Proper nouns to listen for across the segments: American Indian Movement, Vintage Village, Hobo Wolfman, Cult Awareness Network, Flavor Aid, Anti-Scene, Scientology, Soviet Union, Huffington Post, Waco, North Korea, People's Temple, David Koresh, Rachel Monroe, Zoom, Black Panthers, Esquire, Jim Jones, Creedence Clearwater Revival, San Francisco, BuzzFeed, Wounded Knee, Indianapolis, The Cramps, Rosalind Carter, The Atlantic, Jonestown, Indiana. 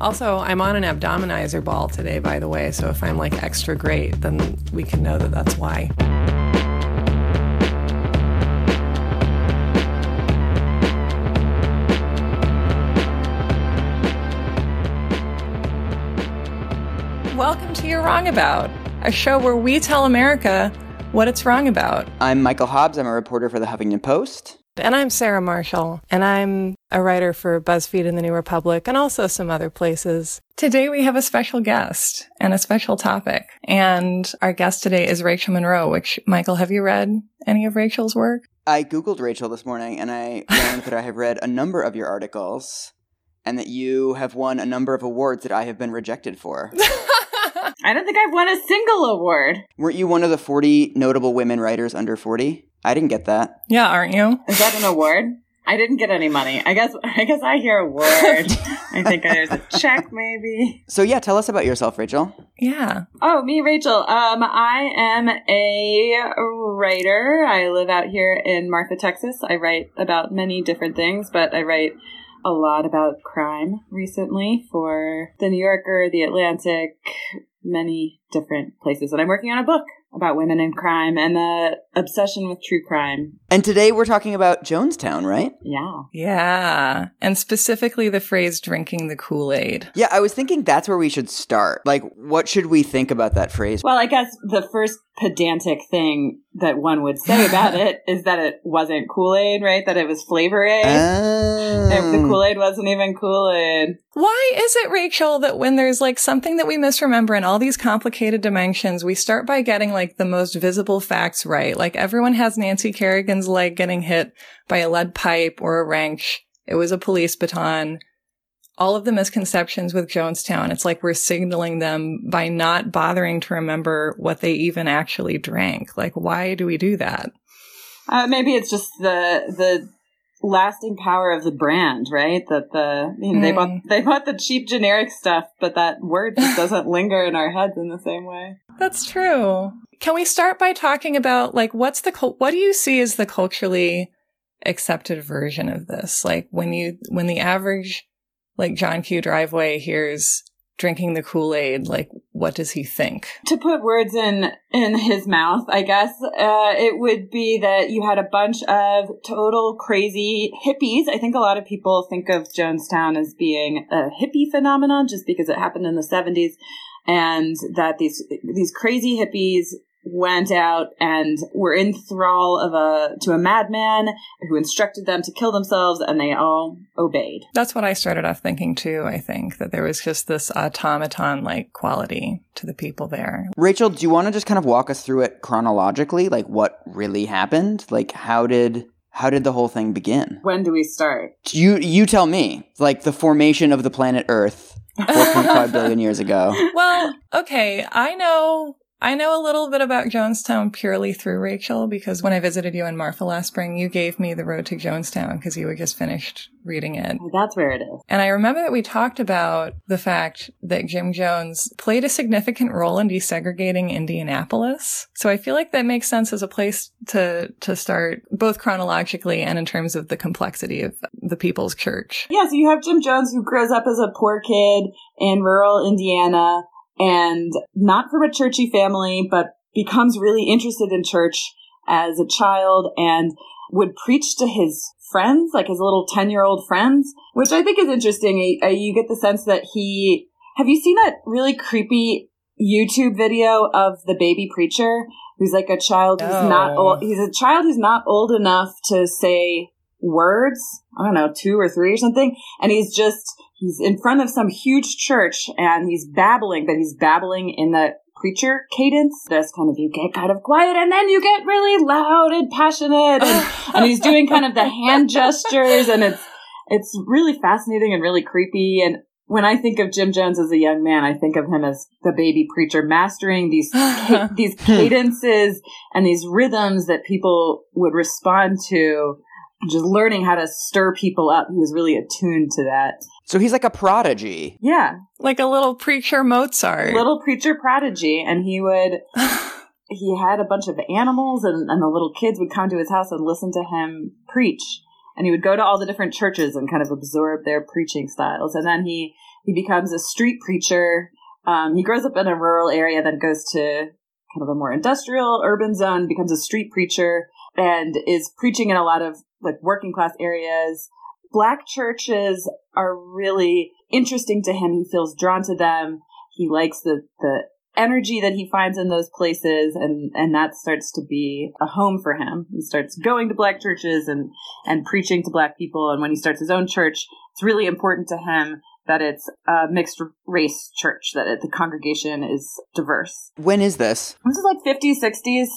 Also, I'm on an abdominizer ball today, by the way, so if I'm like extra great, then we can know that that's why. Welcome to You're Wrong About, a show where we tell America what it's wrong about. I'm Michael Hobbs. I'm a reporter for the Huffington Post. And I'm Sarah Marshall, and I'm a writer for BuzzFeed and The New Republic, and also some other places. Today we have a special guest and a special topic, and our guest today is Rachel Monroe, which, Michael, have you read any of Rachel's work? I Googled Rachel this morning, and I learned that I have read a number of your articles, and that you have won a number of awards that I have been rejected for. I don't think I've won a single award. Weren't you one of the 40 notable women writers under 40? I didn't get that. Yeah, aren't you? Is that an award? I didn't get any money. I guess I hear award. I think there's a check maybe. So yeah, tell us about yourself, Rachel. Yeah. Oh, me, Rachel. I am a writer. I live out here in Marfa, Texas. I write about many different things, but I write a lot about crime recently for The New Yorker, The Atlantic, many different places. And I'm working on a book about women in crime and the obsession with true crime. And today we're talking about Jonestown, right? Yeah. Yeah. And specifically the phrase drinking the Kool-Aid. Yeah, I was thinking that's where we should start. Like, what should we think about that phrase? Well, I guess the first pedantic thing that one would say about it is that it wasn't Kool-Aid, right? That it was Flavor Aid. And the Kool-Aid wasn't even Kool-Aid. Why is it, Rachel, that when there's like something that we misremember in all these complicated dimensions, we start by getting like the most visible facts right? Like everyone has Nancy Kerrigan's leg getting hit by a lead pipe or a wrench. It was a police baton. All of the misconceptions with Jonestown, it's like we're signaling them by not bothering to remember what they even actually drank. Like, why do we do that? Maybe it's just the lasting power of the brand, right? That they bought the cheap generic stuff, but that word just doesn't linger in our heads in the same way. That's true. Can we start by talking about like what do you see as the culturally accepted version of this? Like when the average like John Q. Driveway hears drinking the Kool-Aid, like what does he think? To put words in his mouth, I guess, it would be that you had a bunch of total crazy hippies. I think a lot of people think of Jonestown as being a hippie phenomenon just because it happened in the 70s, and that these crazy hippies went out and were in thrall of a madman who instructed them to kill themselves, and they all obeyed. That's what I started off thinking too, I think, that there was just this automaton-like quality to the people there. Rachel, do you want to just kind of walk us through it chronologically? Like what really happened? Like how did the whole thing begin? When do we start? You tell me. Like the formation of the planet Earth 4.5 billion years ago. Well, okay, I know a little bit about Jonestown purely through Rachel, because when I visited you in Marfa last spring, you gave me The Road to Jonestown because you had just finished reading it. Well, that's where it is. And I remember that we talked about the fact that Jim Jones played a significant role in desegregating Indianapolis. So I feel like that makes sense as a place to start, both chronologically and in terms of the complexity of the People's Church. Yeah, so you have Jim Jones, who grows up as a poor kid in rural Indiana, and not from a churchy family, but becomes really interested in church as a child and would preach to his friends, like his little 10-year-old friends, which I think is interesting. You get the sense that have you seen that really creepy YouTube video of the baby preacher who's like a child who's not old? He's a child who's not old enough to say words, I don't know, 2 or 3 or something, and he's in front of some huge church and he's babbling, but he's babbling in the preacher cadence. That's kind of, you get kind of quiet and then you get really loud and passionate, and he's doing kind of the hand gestures, and it's really fascinating and really creepy. And when I think of Jim Jones as a young man, I think of him as the baby preacher mastering these cadences and these rhythms that people would respond to, just learning how to stir people up. He was really attuned to that. So he's like a prodigy. Yeah. Like a little preacher Mozart. Little preacher prodigy. And he had a bunch of animals, and the little kids would come to his house and listen to him preach. And he would go to all the different churches and kind of absorb their preaching styles. And then he He becomes a street preacher. He grows up in a rural area, then goes to kind of a more industrial urban zone, becomes a street preacher, and is preaching in a lot of like working class areas. Black churches are really interesting to him. He feels drawn to them. He likes the energy that he finds in those places, and that starts to be a home for him. He starts going to black churches and preaching to black people. And when he starts his own church, it's really important to him that it's a mixed race church, that the congregation is diverse. When is this? This is like 50s, 60s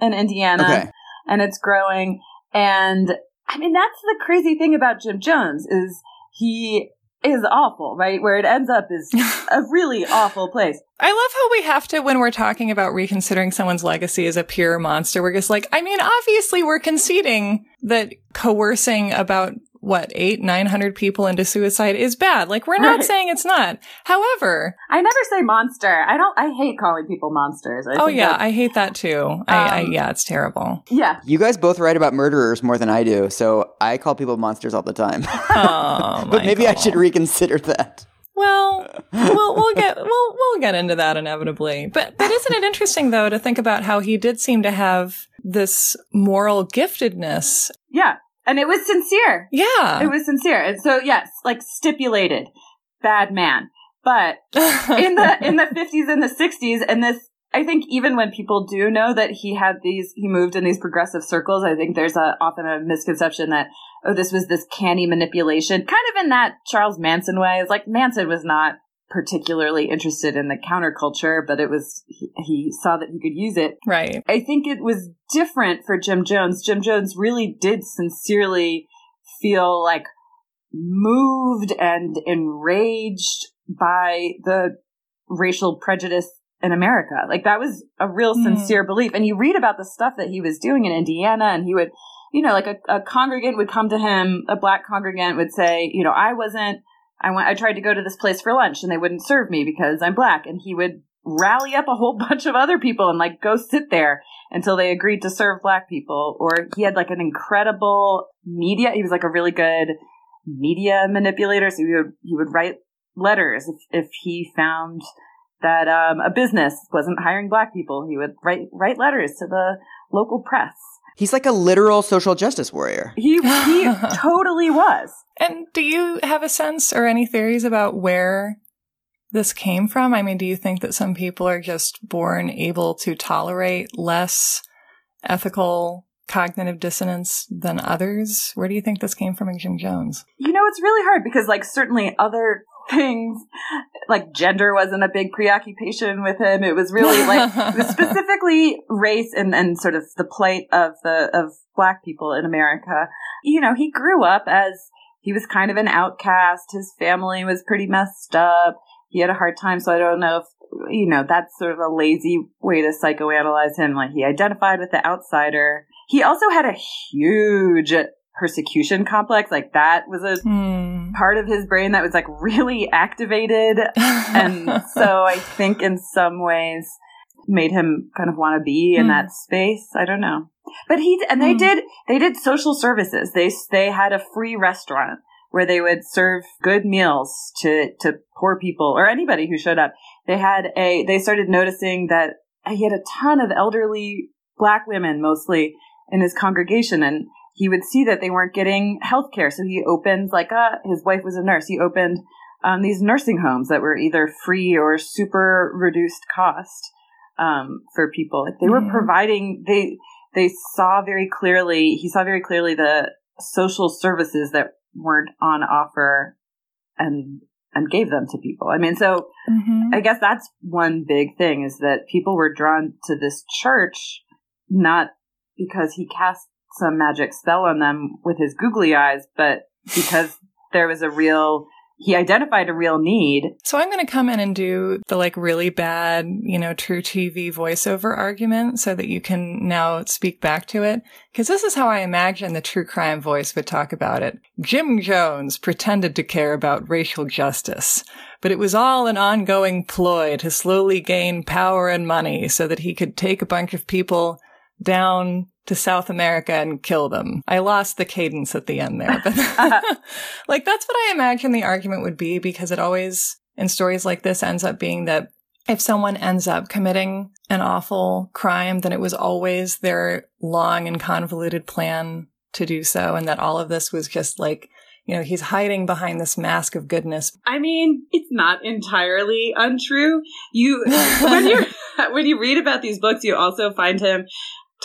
in Indiana. Okay. And it's growing. And I mean, that's the crazy thing about Jim Jones is he is awful, right? Where it ends up is a really awful place. I love how we have to, when we're talking about reconsidering someone's legacy as a pure monster, we're just like, I mean, obviously we're conceding that coercing about 900 people into suicide is bad. Like, we're not saying it's not. However, I never say monster. I hate calling people monsters. I hate that too. It's terrible. Yeah. You guys both write about murderers more than I do. So I call people monsters all the time. Oh, but maybe I should reconsider that. Well, we'll get into that inevitably. But isn't it interesting though to think about how he did seem to have this moral giftedness? Yeah. And it was sincere. Yeah. It was sincere. And so, yes, like stipulated, bad man. But in the 50s and the 60s, and this, I think even when people do know that he moved in these progressive circles, I think there's often a misconception that, oh, this was this canny manipulation. Kind of in that Charles Manson way. It's like Manson was not particularly interested in the counterculture, but it was, he saw that he could use it. Right. I think it was different for Jim Jones. Jim Jones really did sincerely feel like moved and enraged by the racial prejudice in America. Like that was a real sincere belief. And you read about the stuff that he was doing in Indiana, and he would, you know, like a congregant would come to him, a black congregant would say, you know, I tried to go to this place for lunch and they wouldn't serve me because I'm black. And he would rally up a whole bunch of other people and like go sit there until they agreed to serve black people. Or he had like an incredible media. He was like a really good media manipulator. So he would write letters if he found that a business wasn't hiring black people. He would write letters to the local press. He's like a literal social justice warrior. He totally was. And do you have a sense or any theories about where this came from? I mean, do you think that some people are just born able to tolerate less ethical cognitive dissonance than others? Where do you think this came from in Jim Jones? You know, it's really hard because, like, certainly other things, like gender wasn't a big preoccupation with him. It was really like it was specifically race and sort of the plight of black people in America. You know, he grew up as he was kind of an outcast. His family was pretty messed up. He had a hard time. So I don't know if, you know, that's sort of a lazy way to psychoanalyze him. Like he identified with the outsider. He also had a huge persecution complex. Like that was a part of his brain that was like really activated. And so I think in some ways made him kind of want to be in that space. I don't know. But they did social services. They had a free restaurant where they would serve good meals to poor people or anybody who showed up. They started noticing that he had a ton of elderly black women mostly in his congregation, and he would see that they weren't getting health care. So he opened his wife was a nurse. He opened these nursing homes that were either free or super reduced cost for people. Like they were providing, he saw very clearly the social services that weren't on offer and gave them to people. I mean, so I guess that's one big thing is that people were drawn to this church, not because he cast some magic spell on them with his googly eyes, but because there was he identified a real need. So I'm going to come in and do the like really bad, you know, true TV voiceover argument so that you can now speak back to it. Because this is how I imagine the true crime voice would talk about it. Jim Jones pretended to care about racial justice, but it was all an ongoing ploy to slowly gain power and money so that he could take a bunch of people down to South America and kill them. I lost the cadence at the end there, but like that's what I imagine the argument would be, because it always in stories like this ends up being that if someone ends up committing an awful crime, then it was always their long and convoluted plan to do so, and that all of this was just like, you know, he's hiding behind this mask of goodness. I mean, it's not entirely untrue. When you read about these books, you also find him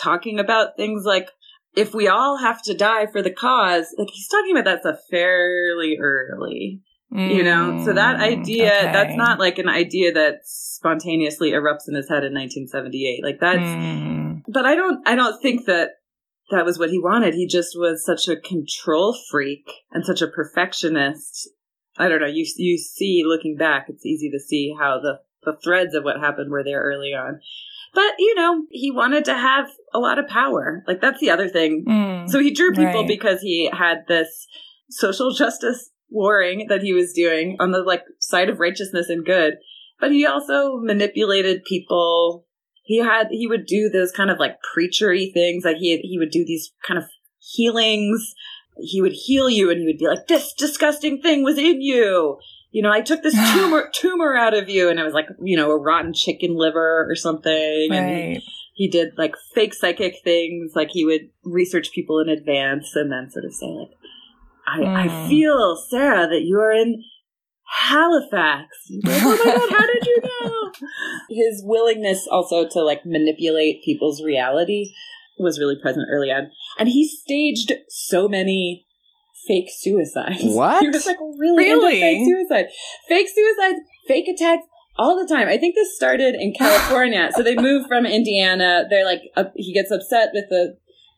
talking about things like, if we all have to die for the cause, like he's talking about that stuff fairly early, you know? So that idea, that's not like an idea that spontaneously erupts in his head in 1978. Like that's, but I don't think that was what he wanted. He just was such a control freak and such a perfectionist. I don't know. You see, looking back, it's easy to see how the threads of what happened were there early on. But, you know, he wanted to have a lot of power. Like, that's the other thing. So he drew people because he had this social justice warring that he was doing on the, like, side of righteousness and good. But he also manipulated people. He would do those kind of like preachery things. Like he would do these kind of healings. He would heal you and he would be like, this disgusting thing was in you. You know, I took this tumor out of you. And it was like, you know, a rotten chicken liver or something. Right. And he did like fake psychic things. Like he would research people in advance and then sort of say like, I feel, Sarah, that you are in Halifax. Like, oh my God, how did you know? His willingness also to like manipulate people's reality was really present early on. And he staged so many fake suicides. What? He was like really? Into fake suicides, fake attacks all the time. I think this started in California. So they moved from Indiana. They're like, he gets upset with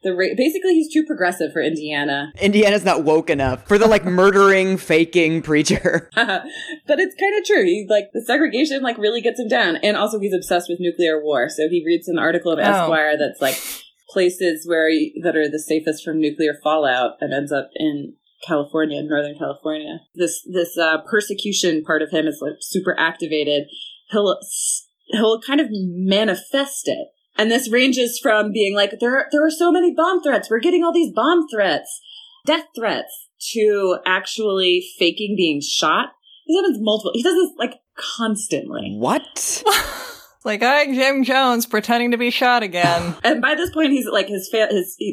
basically, he's too progressive for Indiana. Indiana's not woke enough for the, like, murdering, faking preacher. But it's kind of true. He's, like, the segregation, like, really gets him down. And also, he's obsessed with nuclear war. So he reads an article of Esquire that's, like, places where that are the safest from nuclear fallout, and ends up in California, Northern California. This persecution part of him is, like, super activated. He'll kind of manifest it. And this ranges from being like, there are so many bomb threats. We're getting all these bomb threats, death threats, to actually faking being shot. This happens multiple. He does this like constantly. What? Like, I'm Jim Jones pretending to be shot again. And by this point, he's like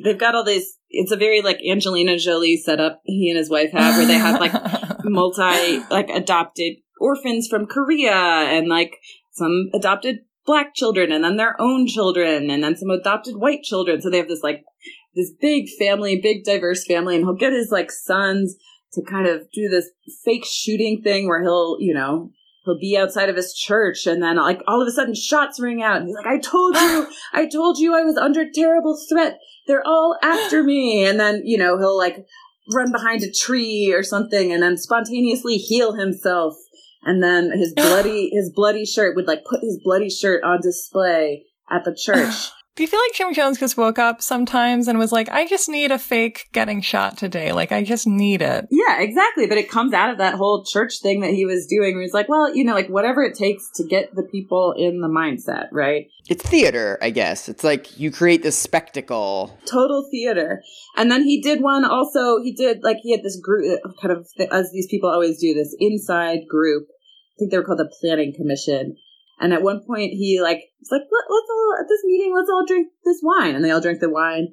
they've got all these. It's a very like Angelina Jolie setup he and his wife have, where they have like adopted orphans from Korea and like some adopted Black children, and then their own children, and then some adopted white children. So they have this like this big family, big diverse family, and he'll get his like sons to kind of do this fake shooting thing where he'll be outside of his church, and then like all of a sudden shots ring out, and he's like, I told you I was under terrible threat, they're all after me. And then, you know, he'll like run behind a tree or something and then spontaneously heal himself. And then his bloody shirt would like put his bloody shirt on display at the church. Do you feel like Jim Jones just woke up sometimes and was like, I just need a fake getting shot today. Like, I just need it. Yeah, exactly. But it comes out of that whole church thing that he was doing, where he's like, well, you know, like whatever it takes to get the people in the mindset, right? It's theater, I guess. It's like you create this spectacle. Total theater. And then he did one also. He had this group kind of, as these people always do, this inside group. I think they were called the Planning Commission. And at one point, he like was like, "Let's all at this meeting, let's all drink this wine," and they all drank the wine.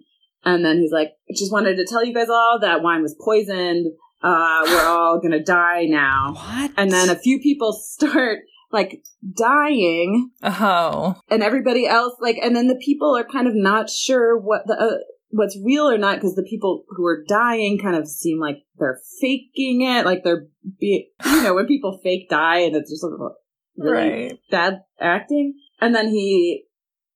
And then he's like, "I just wanted to tell you guys all that wine was poisoned. We're all gonna die now." What? And then a few people start like dying. Oh. And everybody else like, and then the people are kind of not sure what the what's real or not, because the people who are dying kind of seem like they're faking it, like they're you know, when people fake die and it's just sort of. Really bad acting. And then he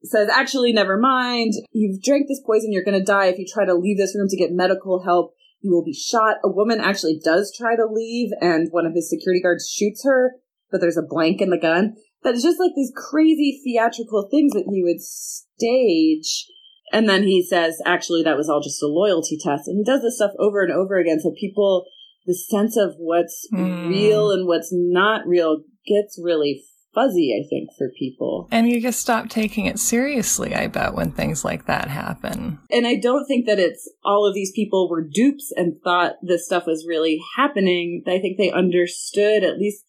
says, actually, never mind. You've drank this poison. You're going to die. If you try to leave this room to get medical help, you will be shot. A woman actually does try to leave, and one of his security guards shoots her, but there's a blank in the gun. But it's just like these crazy theatrical things that he would stage. And then he says, actually, that was all just a loyalty test. And he does this stuff over and over again. So people, the sense of what's real and what's not real gets really fuzzy, I think, for people. And you just stop taking it seriously, I bet, when things like that happen. And I don't think that it's all of these people were dupes and thought this stuff was really happening. I think they understood, at least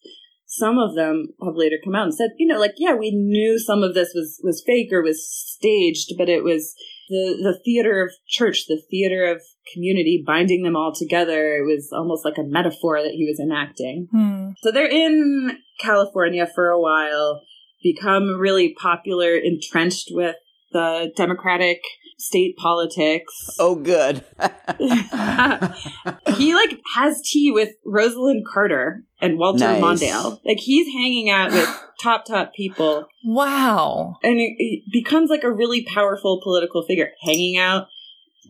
some of them have later come out and said, you know, like, yeah, we knew some of this was fake or was staged, but it was the theater of church, the theater of community, binding them all together. It was almost like a metaphor that he was enacting. Hmm. So they're in California for a while, become really popular, entrenched with the Democratic state politics. Oh, good. He, like, has tea with Rosalind Carter and Walter Mondale. Like, he's hanging out with top people. Wow. And he becomes, like, a really powerful political figure, hanging out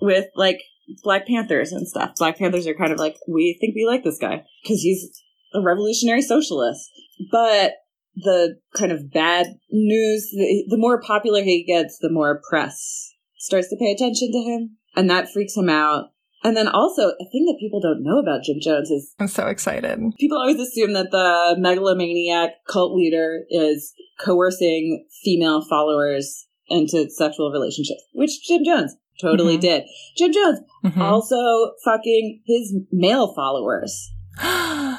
with, like, Black Panthers and stuff. Black Panthers are kind of like, we think we like this guy because he's a revolutionary socialist. But the kind of bad news, the more popular he gets, the more press starts to pay attention to him, and that freaks him out. And then also, a thing that people don't know about Jim Jones is... I'm so excited. People always assume that the megalomaniac cult leader is coercing female followers into sexual relationships, which Jim Jones totally did. Jim Jones also fucking his male followers.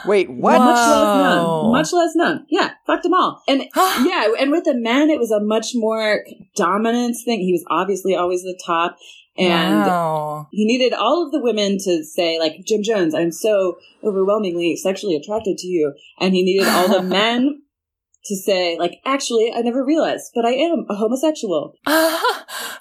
Wait, what? Much less known. Yeah, fucked them all. And yeah, and with the men, it was a much more dominance thing. He was obviously always the top. And he needed all of the women to say, like, Jim Jones, I'm so overwhelmingly sexually attracted to you. And he needed all the men to say, like, actually, I never realized, but I am a homosexual.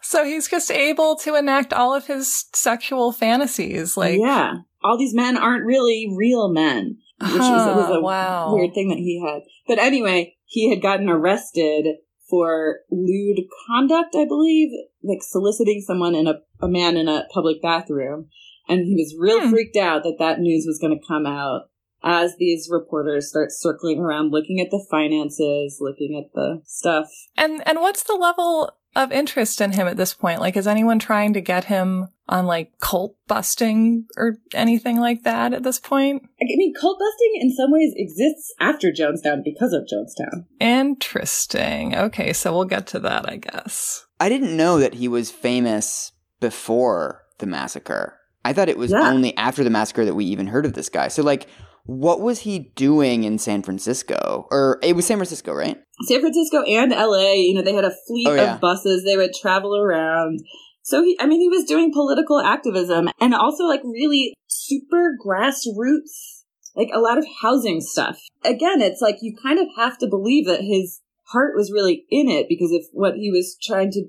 So he's just able to enact all of his sexual fantasies. Like, yeah. All these men aren't really real men, which was a weird thing that he had. But anyway, he had gotten arrested for lewd conduct, I believe, like soliciting someone in a man in a public bathroom. And he was real freaked out that news was going to come out as these reporters start circling around, looking at the finances, looking at the stuff. And what's the level of interest in him at this point? Like, is anyone trying to get him on, like, cult busting or anything like that at this point? I mean, cult busting in some ways exists after Jonestown because of Jonestown. Interesting. Okay, so we'll get to that, I guess. I didn't know that he was famous before the massacre. I thought it was only after the massacre that we even heard of this guy. So, like, what was he doing in San Francisco? Or it was San Francisco, right? San Francisco and LA, you know, they had a fleet of buses. They would travel around. So, he was doing political activism and also, like, really super grassroots, like, a lot of housing stuff. Again, it's like you kind of have to believe that his heart was really in it, because if what he was trying to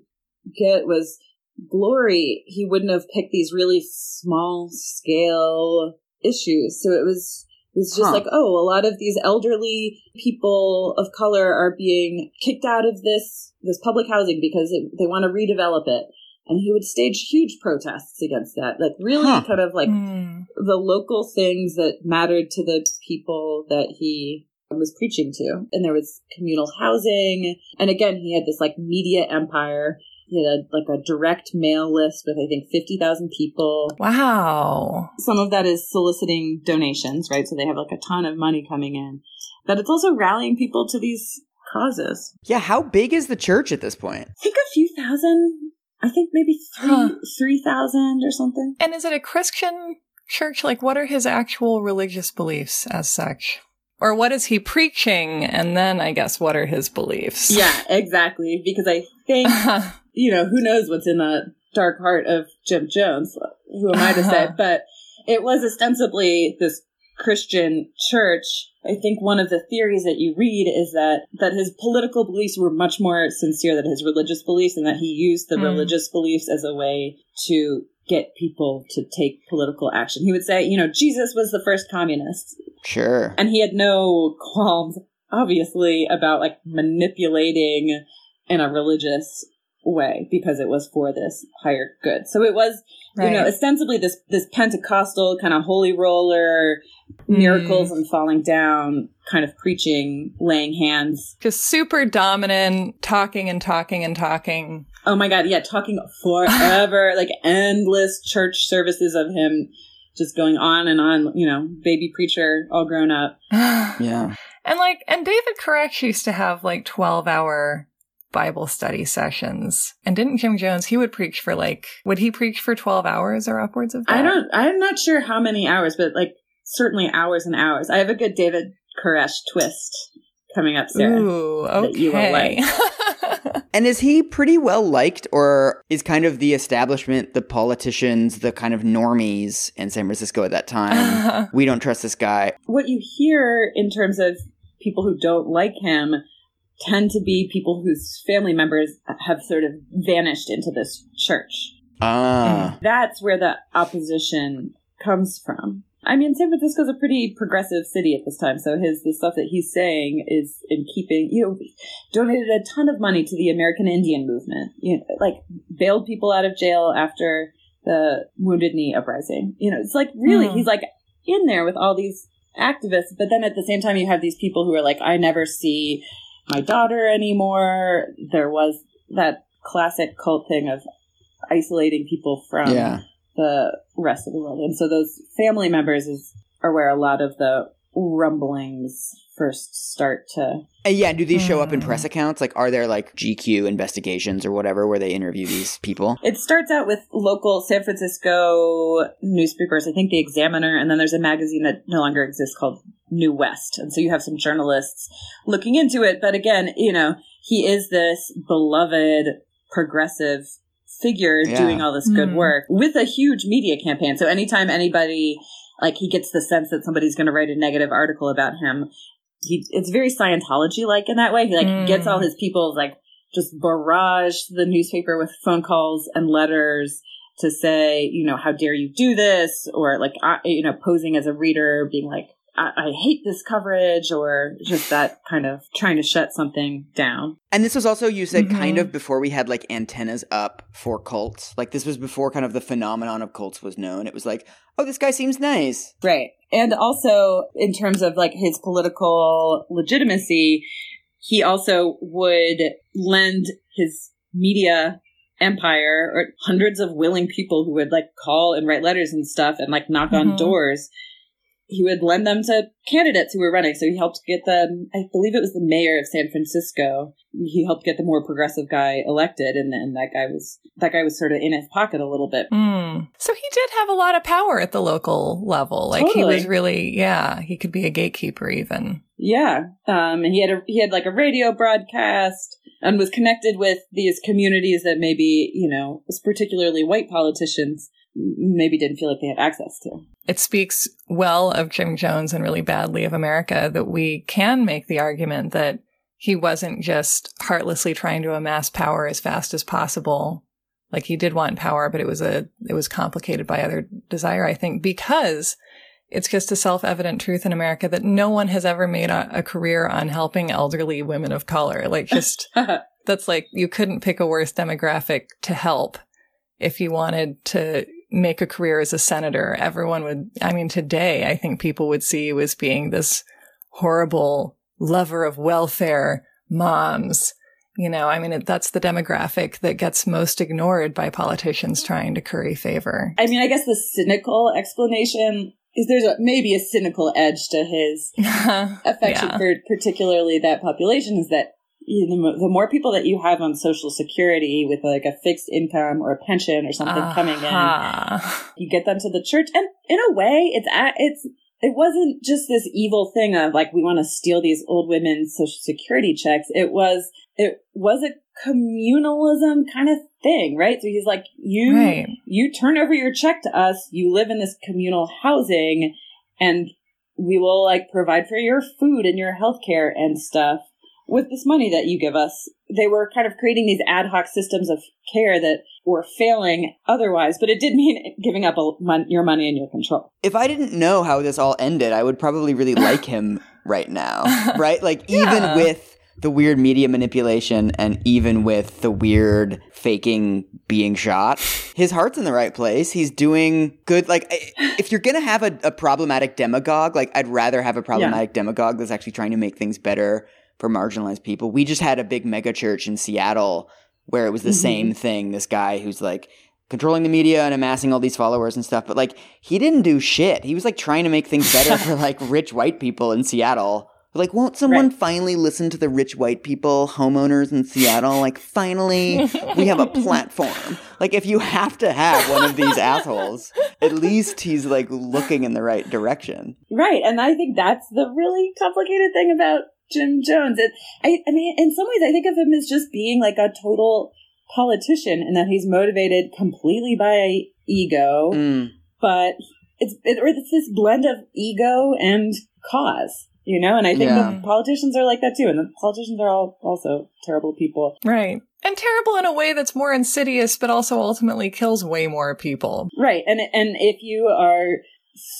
get was glory, he wouldn't have picked these really small-scale issues. So It's just like, oh, a lot of these elderly people of color are being kicked out of this public housing because they want to redevelop it. And he would stage huge protests against that. Like, really kind of like the local things that mattered to the people that he was preaching to. And there was communal housing. And again, he had this, like, media empire. He had a direct mail list with, I think, 50,000 people. Wow. Some of that is soliciting donations, right? So they have, like, a ton of money coming in. But it's also rallying people to these causes. Yeah, how big is the church at this point? I think a few thousand. I think maybe 3,000 or something. And is it a Christian church? Like, what are his actual religious beliefs as such? Or what is he preaching? And then, I guess, what are his beliefs? Yeah, exactly. Because I think, you know, who knows what's in the dark heart of Jim Jones? Who am I to say? But it was ostensibly this Christian church. I think one of the theories that you read is that his political beliefs were much more sincere than his religious beliefs, and that he used the religious beliefs as a way to get people to take political action. He would say, you know, Jesus was the first communist. Sure. And he had no qualms, obviously, about, like, manipulating in a religious way because it was for this higher good. So it was, you know, ostensibly this Pentecostal kind of holy roller, miracles and falling down kind of preaching, laying hands. Just super dominant, talking and talking and talking. Oh my God, yeah, talking forever, like endless church services of him just going on, you know, baby preacher, all grown up. Yeah. And David Koresh used to have, like, 12-hour Bible study sessions. And didn't Jim Jones, he would preach for, like, would he preach for 12 hours or upwards of that? I'm not sure how many hours, but, like, certainly hours and hours. I have a good David Koresh twist coming up, Sarah. Ooh, okay. That you will like. And is he pretty well liked, or is kind of the establishment, the politicians, the kind of normies in San Francisco at that time, we don't trust this guy? What you hear in terms of people who don't like him tend to be people whose family members have sort of vanished into this church. Ah. And that's where the opposition comes from. I mean, San Francisco's a pretty progressive city at this time, so the stuff that he's saying is in keeping, you know, donated a ton of money to the American Indian Movement, you know, like bailed people out of jail after the Wounded Knee uprising. You know, it's like really, he's like in there with all these activists, but then at the same time you have these people who are like, I never see my daughter anymore. There was that classic cult thing of isolating people from the rest of the world. And so those family members are where a lot of the rumblings first start to... do these show up in press accounts? Like, are there like GQ investigations or whatever where they interview these people? It starts out with local San Francisco newspapers, I think The Examiner, and then there's a magazine that no longer exists called New West. And so you have some journalists looking into it. But again, you know, he is this beloved progressive figure doing all this good work with a huge media campaign. So anytime anybody, like, he gets the sense that somebody's going to write a negative article about him, it's very Scientology-like in that way. He like gets all his people, like, just barrage the newspaper with phone calls and letters to say, you know, how dare you do this? Or like, you know, posing as a reader, being like, I hate this coverage, or just that kind of trying to shut something down. And this was also, you said, kind of before we had like antennas up for cults. Like, this was before kind of the phenomenon of cults was known. It was like, oh, this guy seems nice. Right. And also in terms of like his political legitimacy, he also would lend his media empire or hundreds of willing people who would like call and write letters and stuff and like knock on doors. He would lend them to candidates who were running. So he helped get the, I believe it was the mayor of San Francisco. He helped get the more progressive guy elected. And then that guy was sort of in his pocket a little bit. Mm. So he did have a lot of power at the local level. Like He was really, he could be a gatekeeper even. Yeah. And he had like a radio broadcast and was connected with these communities that maybe, you know, particularly white politicians maybe didn't feel like they had access to. It speaks well of Jim Jones and really badly of America that we can make the argument that he wasn't just heartlessly trying to amass power as fast as possible. Like, he did want power, but it was complicated by other desire, I think, because it's just a self-evident truth in America that no one has ever made a career on helping elderly women of color. Like, just that's like, you couldn't pick a worse demographic to help if you wanted to make a career as a senator. Everyone would, I mean, today I think people would see you as being this horrible lover of welfare moms. You know, I mean, that's the demographic that gets most ignored by politicians trying to curry favor. I mean, I guess the cynical explanation is there's maybe a cynical edge to his affection for particularly that population is that, you know, the more people that you have on Social Security with like a fixed income or a pension or something coming in, you get them to the church. And in a way, it wasn't just this evil thing of like, we want to steal these old women's Social Security checks. It was a communalism kind of thing, right? So he's like, you turn over your check to us. You live in this communal housing, and we will like provide for your food and your healthcare and stuff with this money that you give us. They were kind of creating these ad hoc systems of care that were failing otherwise, but it did mean giving up your money and your control. If I didn't know how this all ended, I would probably really like him right now, right? Like, even with the weird media manipulation and even with the weird faking being shot, his heart's in the right place. He's doing good. Like, if you're going to have a problematic demagogue, like, I'd rather have a problematic demagogue that's actually trying to make things better for marginalized people. We just had a big mega church in Seattle where it was the same thing. This guy who's like controlling the media and amassing all these followers and stuff, but like, he didn't do shit. He was like trying to make things better for like rich white people in Seattle. Like, won't someone finally listen to the rich white people, homeowners in Seattle? Like, finally, we have a platform. Like, if you have to have one of these assholes, at least he's, like, looking in the right direction. Right. And I think that's the really complicated thing about Jim Jones. I mean, in some ways, I think of him as just being, like, a total politician and that he's motivated completely by ego. Mm. But it's this blend of ego and cause. You know, and I think the politicians are like that too. And the politicians are all also terrible people. Right. And terrible in a way that's more insidious, but also ultimately kills way more people. Right. And if you are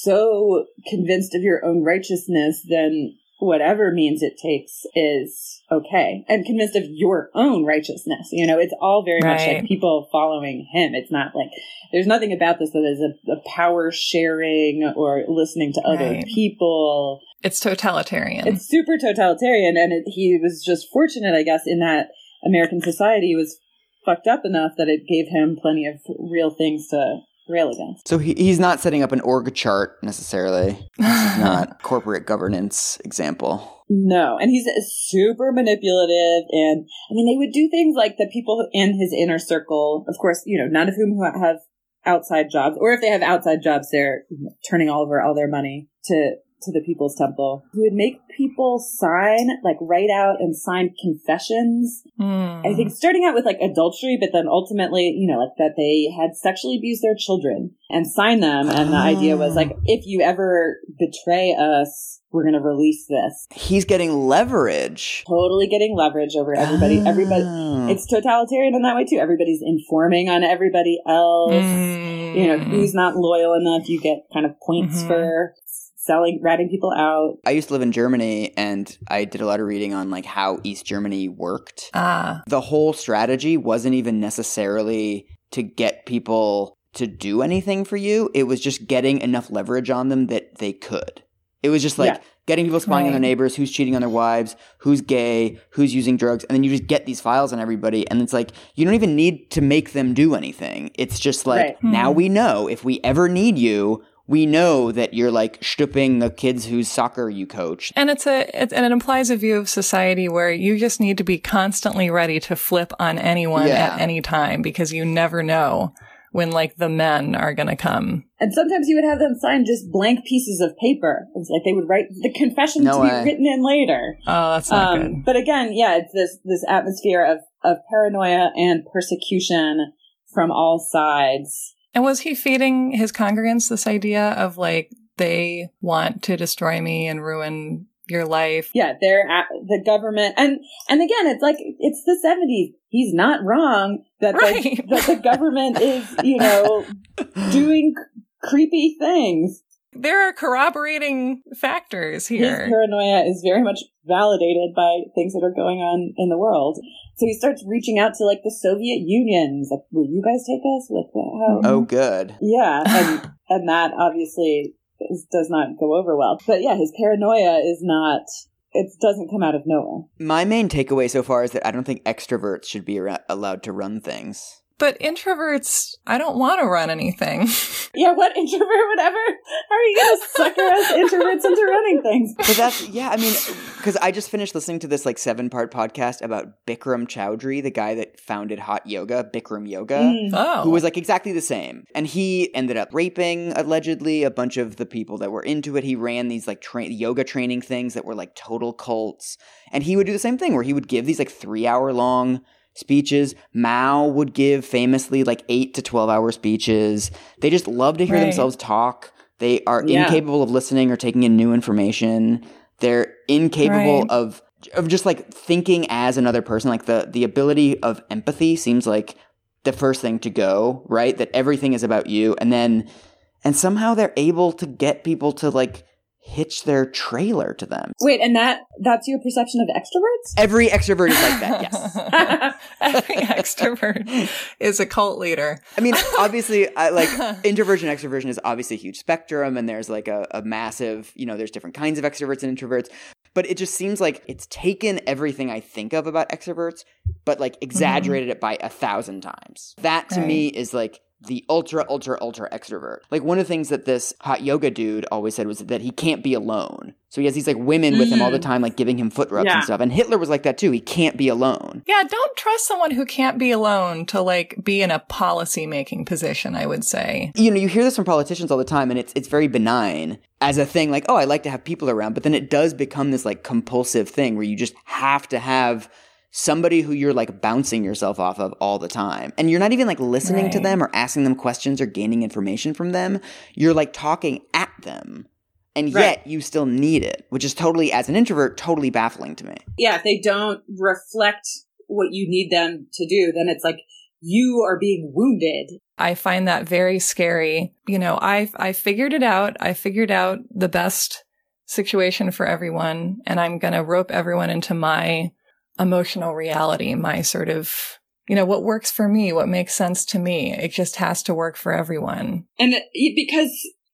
so convinced of your own righteousness, then whatever means it takes is okay. And convinced of your own righteousness. You know, it's all very much like people following him. It's not like there's nothing about this that is a power sharing or listening to other people. It's totalitarian. It's super totalitarian. And he was just fortunate, I guess, in that American society was fucked up enough that it gave him plenty of real things to rail against. So he's not setting up an org chart necessarily. This is not corporate governance example. No. And he's super manipulative. And I mean, they would do things like the people in his inner circle, of course, you know, none of whom have outside jobs, or if they have outside jobs, they're turning over all their money to the People's Temple. He would make people sign, like, write out and sign confessions. Mm. I think starting out with, like, adultery, but then ultimately, you know, like, that they had sexually abused their children and sign them. And the idea was, like, if you ever betray us, we're going to release this. He's getting leverage. Totally getting leverage over everybody. Everybody. It's totalitarian in that way, too. Everybody's informing on everybody else. Mm. You know, who's not loyal enough, you get kind of points for selling, ratting people out. I used to live in Germany, and I did a lot of reading on, like, how East Germany worked. The whole strategy wasn't even necessarily to get people to do anything for you. It was just getting enough leverage on them that they could. It was just like getting people spying on their neighbors, who's cheating on their wives, who's gay, who's using drugs. And then you just get these files on everybody. And it's like, you don't even need to make them do anything. It's just like, now we know if we ever need you, we know that you're, like, stooping the kids whose soccer you coach. And it implies a view of society where you just need to be constantly ready to flip on anyone at any time, because you never know when, like, the men are going to come. And sometimes you would have them sign just blank pieces of paper. It's like they would write the confession be written in later. Oh, that's not good. But again, it's this atmosphere of paranoia and persecution from all sides. And was he feeding his congregants this idea of, like, they want to destroy me and ruin your life? Yeah, they're at the government. And again, it's like, it's the 70s. He's not wrong that, that the government is, you know, doing creepy things. There are corroborating factors here. His paranoia is very much validated by things that are going on in the world. So he starts reaching out to, like, the Soviet Union. He's like, will you guys take us? Like, how? Oh, good. Yeah. And that obviously does not go over well. But yeah, his paranoia is not, it doesn't come out of nowhere. My main takeaway so far is that I don't think extroverts should be allowed to run things. But introverts, I don't want to run anything. Yeah, what introvert would ever? How are you going to sucker us introverts into running things? But that's, I mean, because I just finished listening to this, like, 7-part podcast about Bikram Choudhary, the guy that founded hot yoga, Bikram Yoga, who was, like, exactly the same. And he ended up raping, allegedly, a bunch of the people that were into it. He ran these, like, yoga training things that were, like, total cults. And he would do the same thing where he would give these, like, 3-hour-long speeches. Mao would give famously, like, 8 to 12-hour speeches. They just love to hear themselves talk. They are incapable of listening or taking in new information. They're incapable of just, like, thinking as another person. Like, the ability of empathy seems like the first thing to go, right? That everything is about you. And somehow they're able to get people to, like, hitch their trailer to them. Wait, and that's your perception of extroverts? Every extrovert is like that, yes. Every extrovert is a cult leader. I mean, obviously, like, introversion and extroversion is obviously a huge spectrum, and there's, like, a massive, you know, there's different kinds of extroverts and introverts, but it just seems like it's taken everything I think of about extroverts, but, like, exaggerated it by 1,000 times. That, to me, is, like, the ultra extrovert. Like, one of the things that this hot yoga dude always said was that he can't be alone. So he has these, like, women with him all the time, like, giving him foot rubs and stuff. And Hitler was like that, too. He can't be alone. Yeah, don't trust someone who can't be alone to, like, be in a policy-making position, I would say. You know, you hear this from politicians all the time, and it's very benign as a thing. Like, oh, I like to have people around. But then it does become this, like, compulsive thing where you just have to have somebody who you're, like, bouncing yourself off of all the time. And you're not even, like, listening to them or asking them questions or gaining information from them. You're, like, talking at them. And yet you still need it, which is totally, as an introvert, totally baffling to me. Yeah, if they don't reflect what you need them to do, then it's like you are being wounded. I find that very scary. You know, I figured it out. I figured out the best situation for everyone, and I'm going to rope everyone into my emotional reality, my sort of, you know, what works for me, what makes sense to me. It just has to work for everyone. And because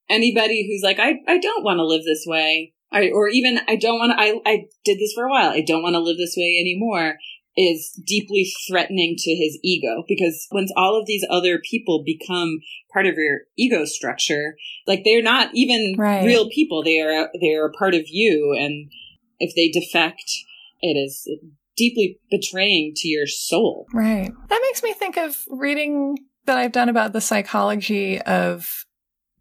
anybody who's like, I don't want to live this way, or even I don't want to, I did this for a while, I don't want to live this way anymore, is deeply threatening to his ego. Because once all of these other people become part of your ego structure, like, they're not even real people. They are a part of you. And if they defect, it is deeply betraying to your soul. Right. That makes me think of reading that I've done about the psychology of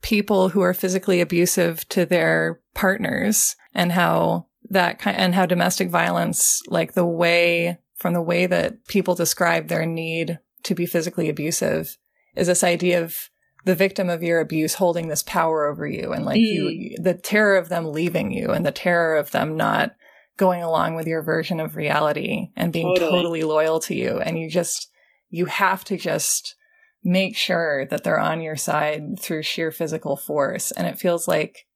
people who are physically abusive to their partners, and how domestic violence, like, the way that people describe their need to be physically abusive, is this idea of the victim of your abuse holding this power over you, and, like, the terror of them leaving you, and the terror of them not going along with your version of reality and being totally loyal to you, and you have to just make sure that they're on your side through sheer physical force. And it feels like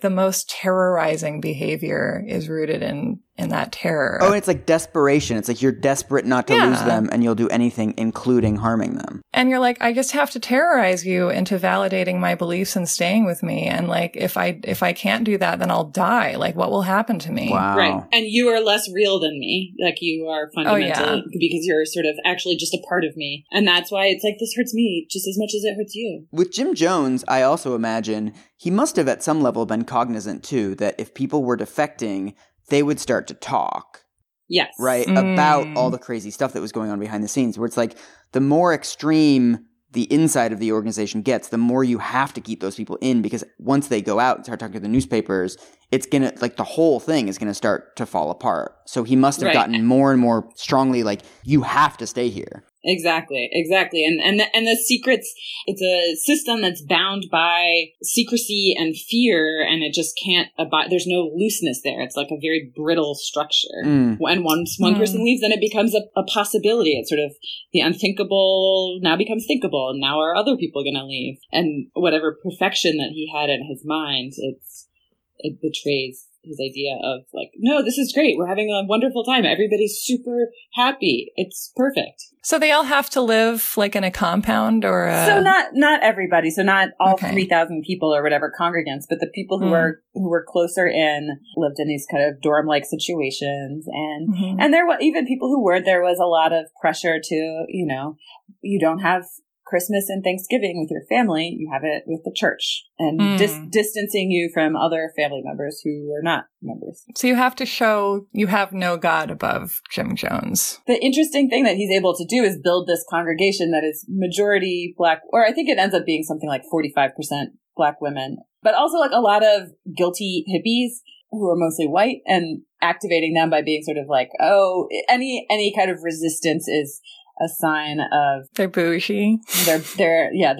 the most terrorizing behavior is rooted in that terror. Oh, and it's like desperation. It's like you're desperate not to lose them, and you'll do anything, including harming them. And you're like, I just have to terrorize you into validating my beliefs and staying with me. And, like, if I can't do that, then I'll die. Like, what will happen to me? Wow. Right. And you are less real than me. Like, you are fundamentally, because you're sort of actually just a part of me. And that's why it's like, this hurts me just as much as it hurts you. With Jim Jones, I also imagine he must have at some level been cognizant too that if people were defecting, they would start to talk. Yes. Right? About all the crazy stuff that was going on behind the scenes, where it's like the more extreme the inside of the organization gets, the more you have to keep those people in, because once they go out and start talking to the newspapers, it's going to, like, the whole thing is going to start to fall apart. So he must have gotten more and more strongly, like, you have to stay here. Exactly. And the secrets, it's a system that's bound by secrecy and fear, and it just can't abide. There's no looseness there. It's like a very brittle structure. And once one person leaves, then it becomes a possibility. It's sort of the unthinkable now becomes thinkable. And now are other people going to leave? And whatever perfection that he had in his mind, it betrays his idea of, like, no, this is great. We're having a wonderful time. Everybody's super happy. It's perfect. So they all have to live, like, in a compound or a... So not everybody. So not all 3,000 people or whatever congregants, but the people who were closer in lived in these kind of dorm-like situations. And and there were even people who were, there was a lot of pressure to, you know, you don't have Christmas and Thanksgiving with your family, you have it with the church, and distancing you from other family members who are not members. So you have to show you have no God above Jim Jones. The interesting thing that he's able to do is build this congregation that is majority Black, or I think it ends up being something like 45% Black women, but also, like, a lot of guilty hippies who are mostly white, and activating them by being sort of like, oh, any kind of resistance is a sign of they're bougie. They're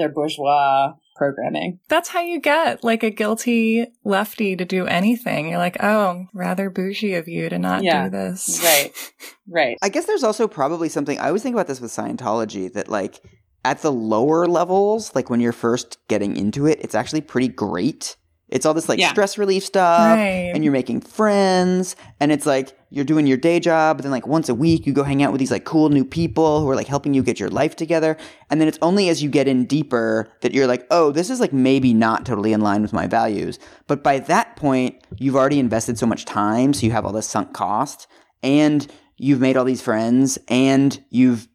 bourgeois programming. That's how you get, like, a guilty lefty to do anything. You're like, oh, rather bougie of you to not do this. Right. I guess there's also probably something, I always think about this with Scientology, that, like, at the lower levels, like, when you're first getting into it, it's actually pretty great. It's all this, like, stress relief stuff, and you're making friends, and it's like you're doing your day job, but then, like, once a week you go hang out with these, like, cool new people who are, like, helping you get your life together. And then it's only as you get in deeper that you're like, oh, this is, like, maybe not totally in line with my values. But by that point, you've already invested so much time, so you have all this sunk cost, and you've made all these friends, and you've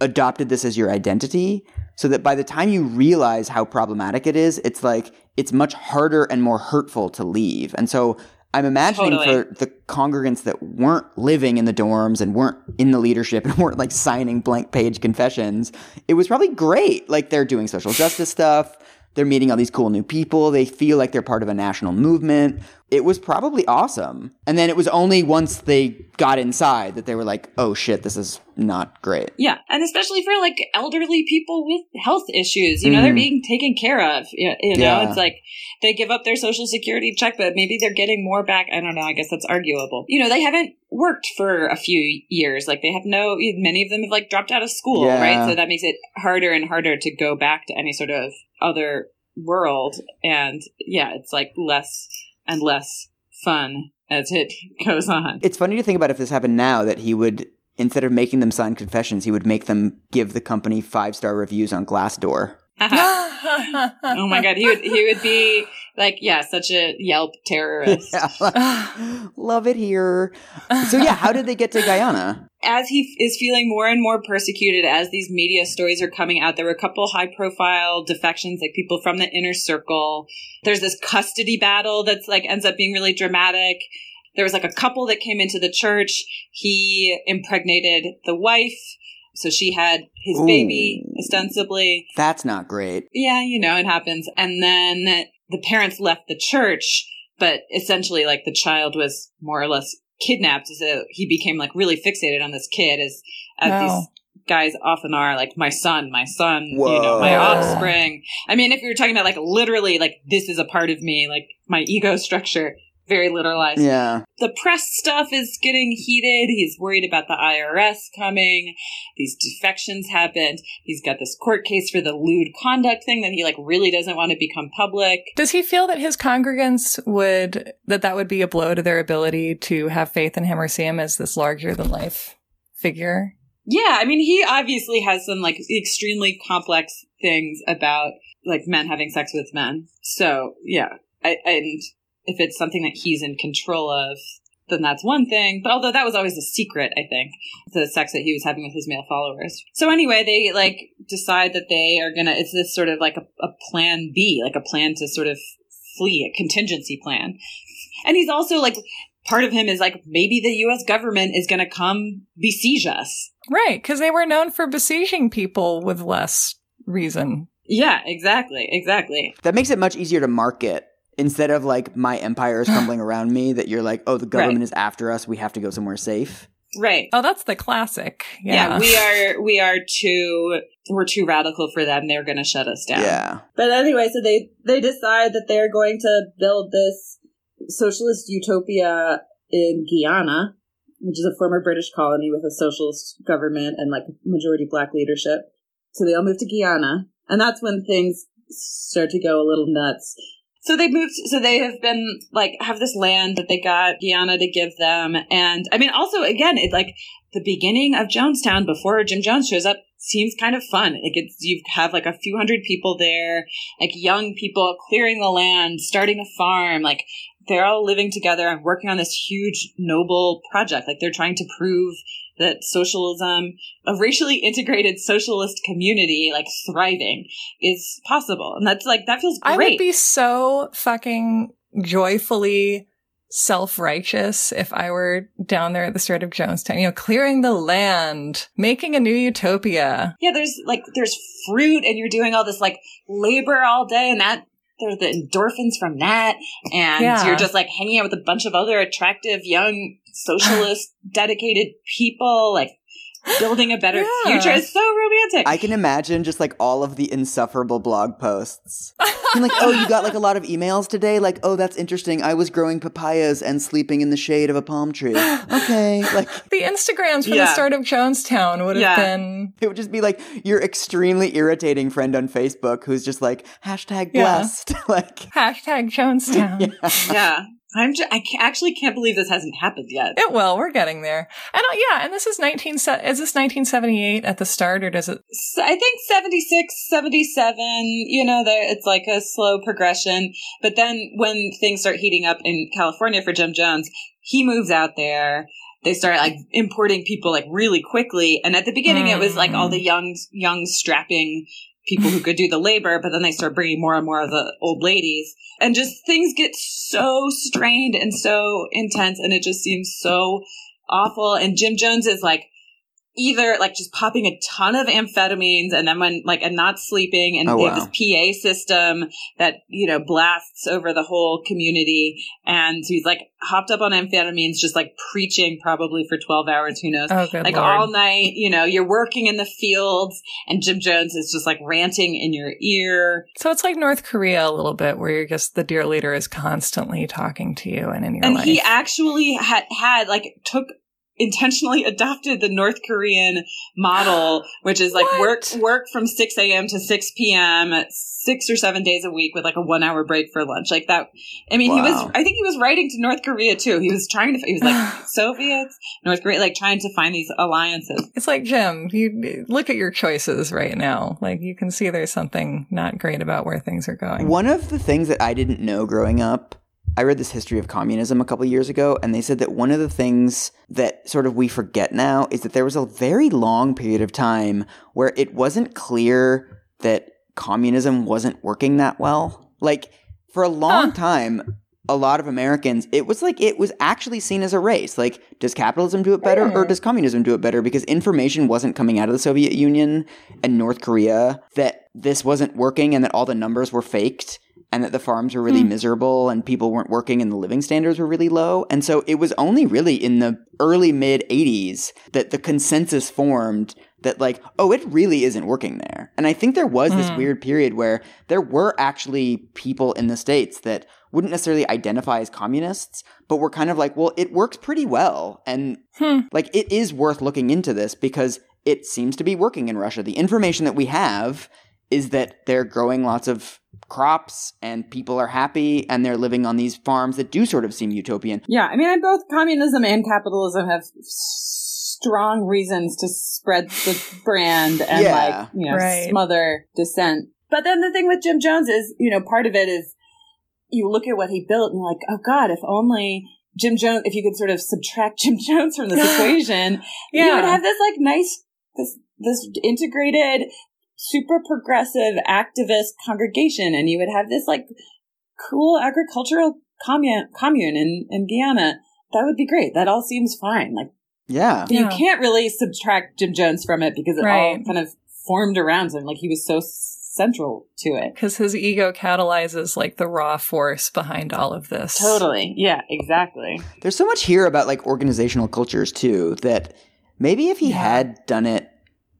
adopted this as your identity. so that by the time you realize how problematic it is, it's like it's much harder and more hurtful to leave. And so I'm imagining for the congregants that weren't living in the dorms and weren't in the leadership and weren't like signing blank page confessions, it was probably great. Like they're doing social justice stuff. They're meeting all these cool new people. They feel like they're part of a national movement. It was probably awesome. And then it was only once they got inside that they were like, oh shit, this is not great. Yeah. And especially for like elderly people with health issues, you know, they're being taken care of. You know, it's like they give up their social security check, but maybe they're getting more back. I don't know. I guess that's arguable. You know, they haven't worked for a few years. Like they have many of them have like dropped out of school, right? So that makes it harder and harder to go back to any sort of other world. And yeah, it's like less and less fun as it goes on. It's funny to think about if this happened now, that he would, instead of making them sign confessions, he would make them give the company 5-star reviews on Glassdoor. Oh my God, he would be like, yeah, such a Yelp terrorist. Yeah, like, love it here. So yeah, how did they get to Guyana? As he is feeling more and more persecuted, as these media stories are coming out, there were a couple high-profile defections, like people from the inner circle. There's this custody battle that's like ends up being really dramatic. There was like a couple that came into the church. He impregnated the wife, so she had his baby, ostensibly. That's not great. Yeah, you know, it happens. And then the parents left the church, but essentially like the child was more or less kidnapped, so he became like really fixated on this kid as these guys often are, like my son, you know, my offspring. I mean, if you were talking about like literally like this is a part of me, like my ego structure, very literalized. Yeah. The press stuff is getting heated. He's worried about the IRS coming. These defections happened. He's got this court case for the lewd conduct thing that he like really doesn't want to become public. Does he feel that his congregants would, that would be a blow to their ability to have faith in him or see him as this larger than life figure? Yeah. I mean, he obviously has some like extremely complex things about like men having sex with men. So yeah. And if it's something that he's in control of, then that's one thing. But although that was always a secret, I think, the sex that he was having with his male followers. So anyway, they like decide that they are going to, it's this sort of like a plan B, like a plan to sort of flee, a contingency plan. And he's also like, part of him is like, maybe the U.S. government is going to come besiege us. Right. Because they were known for besieging people with less reason. Yeah, exactly. Exactly. That makes it much easier to market. Instead of like, my empire is crumbling around me, that you're like, oh, the government is after us. We have to go somewhere safe. Right. Oh, that's the classic. Yeah, we're too radical for them. They're going to shut us down. Yeah. But anyway, so they decide that they're going to build this socialist utopia in Guyana, which is a former British colony with a socialist government and like majority black leadership. So they all move to Guyana. And that's when things start to go a little nuts. So they moved, so they have been, like, have this land that they got Guyana to give them. And, I mean, also, again, it's like the beginning of Jonestown before Jim Jones shows up seems kind of fun. Like, it's, you have, like, a few hundred people there, like, young people clearing the land, starting a farm. Like, they're all living together and working on this huge, noble project. Like, they're trying to prove that socialism, a racially integrated socialist community, like thriving, is possible. And that's like, that feels great. I would be so fucking joyfully self-righteous if I were down there at the start of Jonestown, you know, clearing the land, making a new utopia. Yeah, there's fruit and you're doing all this like labor all day and that. There's the endorphins from that, and you're just, like, hanging out with a bunch of other attractive, young, socialist, dedicated people, like, building a better future. It's so romantic. I can imagine just, like, all of the insufferable blog posts. And, like, oh, you got, like, a lot of emails today? Like, oh, that's interesting. I was growing papayas and sleeping in the shade of a palm tree. Okay. Like the Instagrams from the start of Jonestown would have been... It would just be, like, your extremely irritating friend on Facebook who's just, like, hashtag blessed. Like hashtag Jonestown. Yeah. I actually can't believe this hasn't happened yet. It will. We're getting there. And this is is this 1978 at the start, or does it? So I think 76, 77, you know, it's like a slow progression. But then when things start heating up in California for Jim Jones, he moves out there. They start like importing people like really quickly. And at the beginning, it was like all the young strapping people who could do the labor, but then they start bringing more and more of the old ladies, and just things get so strained and so intense, and it just seems so awful. And Jim Jones is like either like just popping a ton of amphetamines and then when like and not sleeping, and they have this PA system that, you know, blasts over the whole community, and so he's like hopped up on amphetamines, just like preaching probably for 12 hours, who knows, all night. You know, you're working in the fields and Jim Jones is just like ranting in your ear. So it's like North Korea a little bit, where you're just, the dear leader is constantly talking to you and in your life. And he actually had like intentionally adopted the North Korean model, which is like work from 6 a.m. to 6 p.m. 6 or 7 days a week with like a 1 hour break for lunch. Like that. I mean, I think he was writing to North Korea too. He was like Soviets, North Korea, like trying to find these alliances. It's like, Jim, you look at your choices right now. Like you can see there's something not great about where things are going. One of the things that I didn't know growing up, I read this history of communism a couple of years ago, and they said that one of the things that sort of we forget now is that there was a very long period of time where it wasn't clear that communism wasn't working that well. Like, for a long time, a lot of Americans, it was actually seen as a race. Like, does capitalism do it better or does communism do it better? Because information wasn't coming out of the Soviet Union and North Korea that this wasn't working, and that all the numbers were faked, and that the farms were really miserable and people weren't working and the living standards were really low. And so it was only really in the early mid-'80s that the consensus formed that like, oh, it really isn't working there. And I think there was this weird period where there were actually people in the States that wouldn't necessarily identify as communists, but were kind of like, well, it works pretty well. And like, it is worth looking into this because it seems to be working in Russia. The information that we have is that they're growing lots of crops and people are happy and they're living on these farms that do sort of seem utopian. Yeah, I mean, both communism and capitalism have strong reasons to spread the brand and like, you know, smother dissent. But then the thing with Jim Jones is, you know, part of it is you look at what he built and you're like, oh God, if only Jim Jones, if you could sort of subtract Jim Jones from this equation, you would have this like nice, this integrated, super progressive activist congregation, and you would have this like cool agricultural commune in Guyana. That would be great. That all seems fine. Like, you can't really subtract Jim Jones from it because it all kind of formed around him. Like, he was so central to it because his ego catalyzes like the raw force behind all of this. Totally. Yeah. Exactly. There's so much here about like organizational cultures too that maybe if he had done it.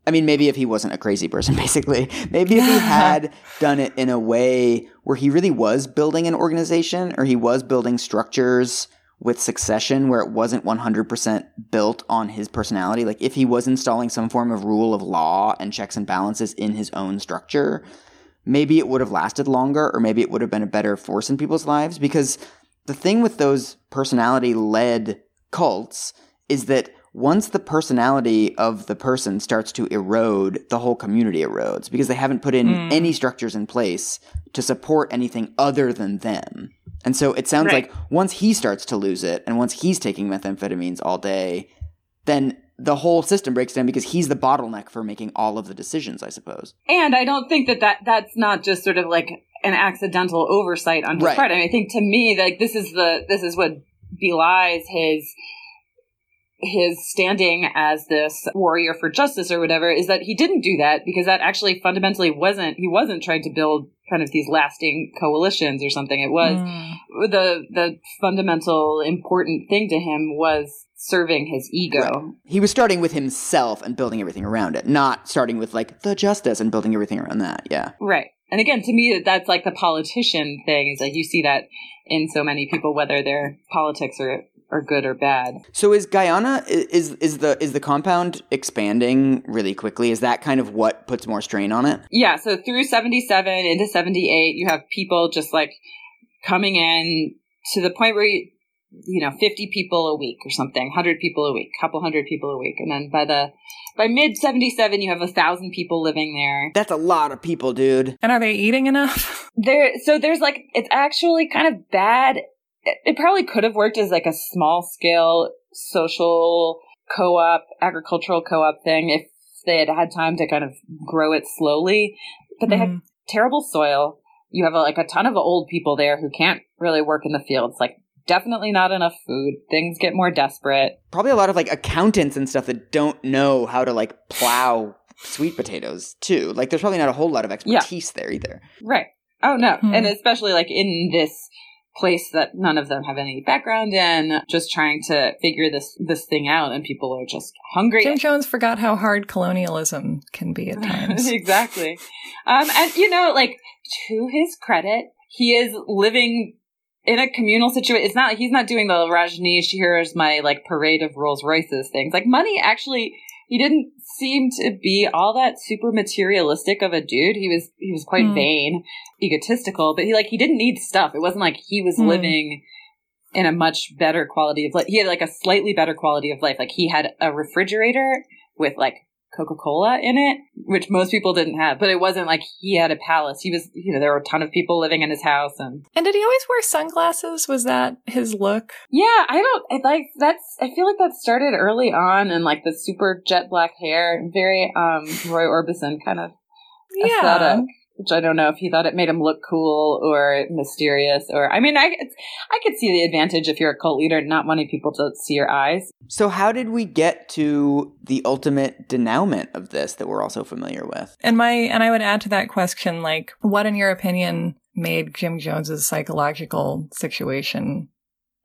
I mean, maybe if he wasn't a crazy person, basically. Maybe if he had done it in a way where he really was building an organization, or he was building structures with succession where it wasn't 100% built on his personality. Like, if he was installing some form of rule of law and checks and balances in his own structure, maybe it would have lasted longer, or maybe it would have been a better force in people's lives. Because the thing with those personality-led cults is that once the personality of the person starts to erode, the whole community erodes because they haven't put in any structures in place to support anything other than them. And so it sounds like once he starts to lose it, and once he's taking methamphetamines all day, then the whole system breaks down because he's the bottleneck for making all of the decisions, I suppose. And I don't think that that's not just sort of like an accidental oversight on his part. I mean, I think to me, like, this is what belies his standing as this warrior for justice or whatever, is that he didn't do that, because that actually fundamentally he wasn't trying to build kind of these lasting coalitions or something. It was the fundamental important thing to him was serving his ego. Right. He was starting with himself and building everything around it, not starting with like the justice and building everything around that. Yeah. Right. And again, to me, that's like the politician thing, is that you see that in so many people, whether their politics are good or bad. So is Guyana, is the compound expanding really quickly? Is that kind of what puts more strain on it? Yeah. So through 77 into 78, you have people just like coming in to the point where, you know, 50 people a week or something, 100 people a week, couple hundred people a week. And then by mid 77, you have 1,000 people living there. That's a lot of people, dude. And are they eating enough? There's like, it's actually kind of bad. It probably could have worked as like a small scale social co-op, agricultural co-op thing if they had time to kind of grow it slowly. but they had terrible soil. You have like a ton of old people there who can't really work in the fields. Like, definitely not enough food. Things get more desperate. Probably a lot of like accountants and stuff that don't know how to like plow sweet potatoes too. Like, there's probably not a whole lot of expertise there either. Right. Oh, no. And especially like in this place that none of them have any background in, just trying to figure this thing out, and people are just hungry. Jim Jones forgot how hard colonialism can be at times. Exactly. And, you know, like, to his credit, he is living in a communal situation. It's not like he's not doing the Rajneesh, here's my, like, parade of Rolls Royces things. Like, money actually... He didn't seem to be all that super materialistic of a dude. He was quite vain, egotistical, but he didn't need stuff. It wasn't like he was living in a much better quality of life. He had like a slightly better quality of life. Like, he had a refrigerator with like Coca-Cola in it, which most people didn't have, but it wasn't like he had a palace. He was, you know, there were a ton of people living in his house. And did he always wear sunglasses? Was that his look? Yeah, I feel like that started early on, and like the super jet black hair, very Roy Orbison kind of aesthetic, which I don't know if he thought it made him look cool or mysterious, or, I mean, I could see the advantage if you're a cult leader, not wanting people to see your eyes. So how did we get to the ultimate denouement of this that we're also familiar with? And I would add to that question, like, what in your opinion made Jim Jones's psychological situation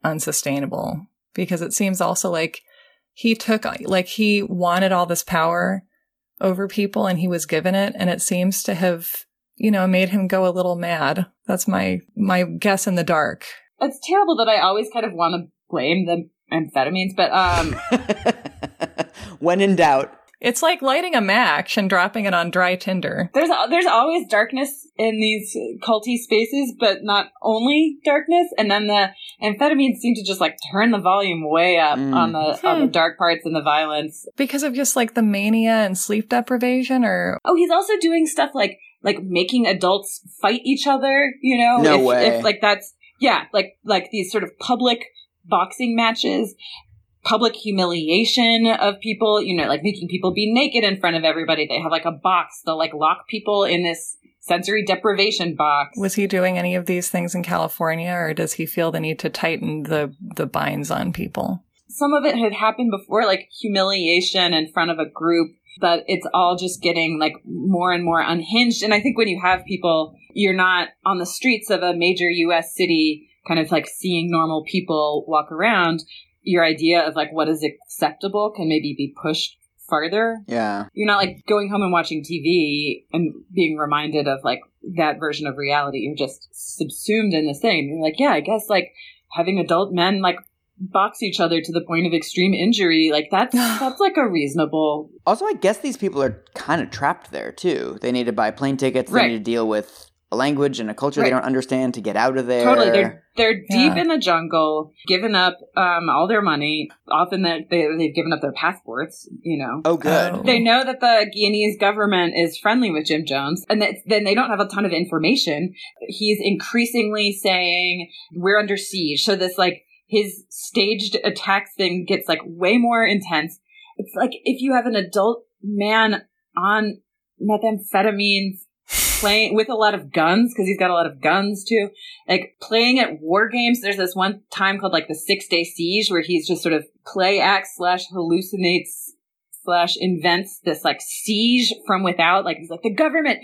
unsustainable? Because it seems also like he wanted all this power over people, and he was given it, and it seems to have, you know, made him go a little mad. That's my guess in the dark. It's terrible that I always kind of want to blame the amphetamines, but when in doubt, it's like lighting a match and dropping it on dry tinder. There's always darkness in these culty spaces, but not only darkness. And then the amphetamines seem to just like turn the volume way up on the dark parts and the violence, because of just like the mania and sleep deprivation. Or he's also doing stuff like making adults fight each other. You know, like these sort of public boxing matches. Public humiliation of people, you know, like making people be naked in front of everybody. They have like a box. They'll like lock people in this sensory deprivation box. Was he doing any of these things in California, or does he feel the need to tighten the binds on people? Some of it had happened before, like humiliation in front of a group, but it's all just getting like more and more unhinged. And I think when you have people, you're not on the streets of a major U.S. city kind of like seeing normal people walk around. Your idea of like what is acceptable can maybe be pushed farther. Yeah. You're not like going home and watching TV and being reminded of like that version of reality. You're just subsumed in this thing. You're like, yeah, I guess like having adult men like box each other to the point of extreme injury, like that's like a reasonable. Also, I guess these people are kind of trapped there too. They need to buy plane tickets. Right. They need to deal with a language and a culture they don't understand to get out of there. Totally. They're deep in the jungle, given up all their money. Often they've given up their passports, you know. Oh, good. They know that the Guyanese government is friendly with Jim Jones, and then they don't have a ton of information. He's increasingly saying, we're under siege. So this, like, his staged attacks thing gets, like, way more intense. It's like if you have an adult man on methamphetamines, playing with a lot of guns, because he's got a lot of guns too, like playing at war games. There's this one time called like the 6-day siege where he's just sort of play acts / hallucinates / invents this like siege from without. Like he's like, the government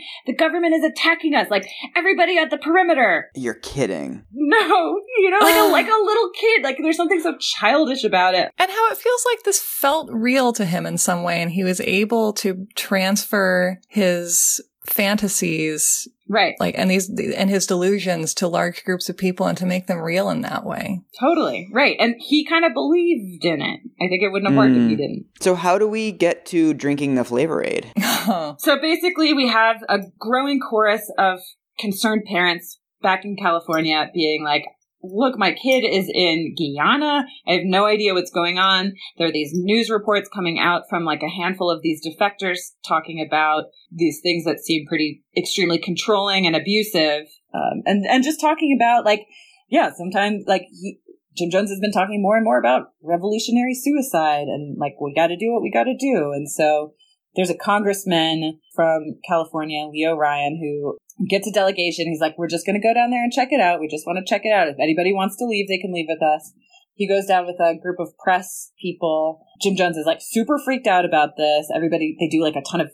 is attacking us, like everybody at the perimeter. You're kidding. No, you know, like a little kid. Like there's something so childish about it. And how it feels like this felt real to him in some way, and he was able to transfer his fantasies, right, like, and these and his delusions to large groups of people and to make them real in that way. Totally. Right. And he kind of believed in it. I think it wouldn't have worked if he didn't. So how do we get to drinking the Flavor Aid? So basically we have a growing chorus of concerned parents back in California being like, look, my kid is in Guyana. I have no idea what's going on. There are these news reports coming out from like a handful of these defectors talking about these things that seem pretty extremely controlling and abusive. And just talking about like, yeah, sometimes like Jim Jones has been talking more and more about revolutionary suicide, and like, we got to do what we got to do. And so There's a congressman from California, Leo Ryan, who gets a delegation. He's like, we're just going to go down there and check it out. We just want to check it out. If anybody wants to leave, they can leave with us. He goes down with a group of press people. Jim Jones is like super freaked out about this. Everybody, they do like a ton of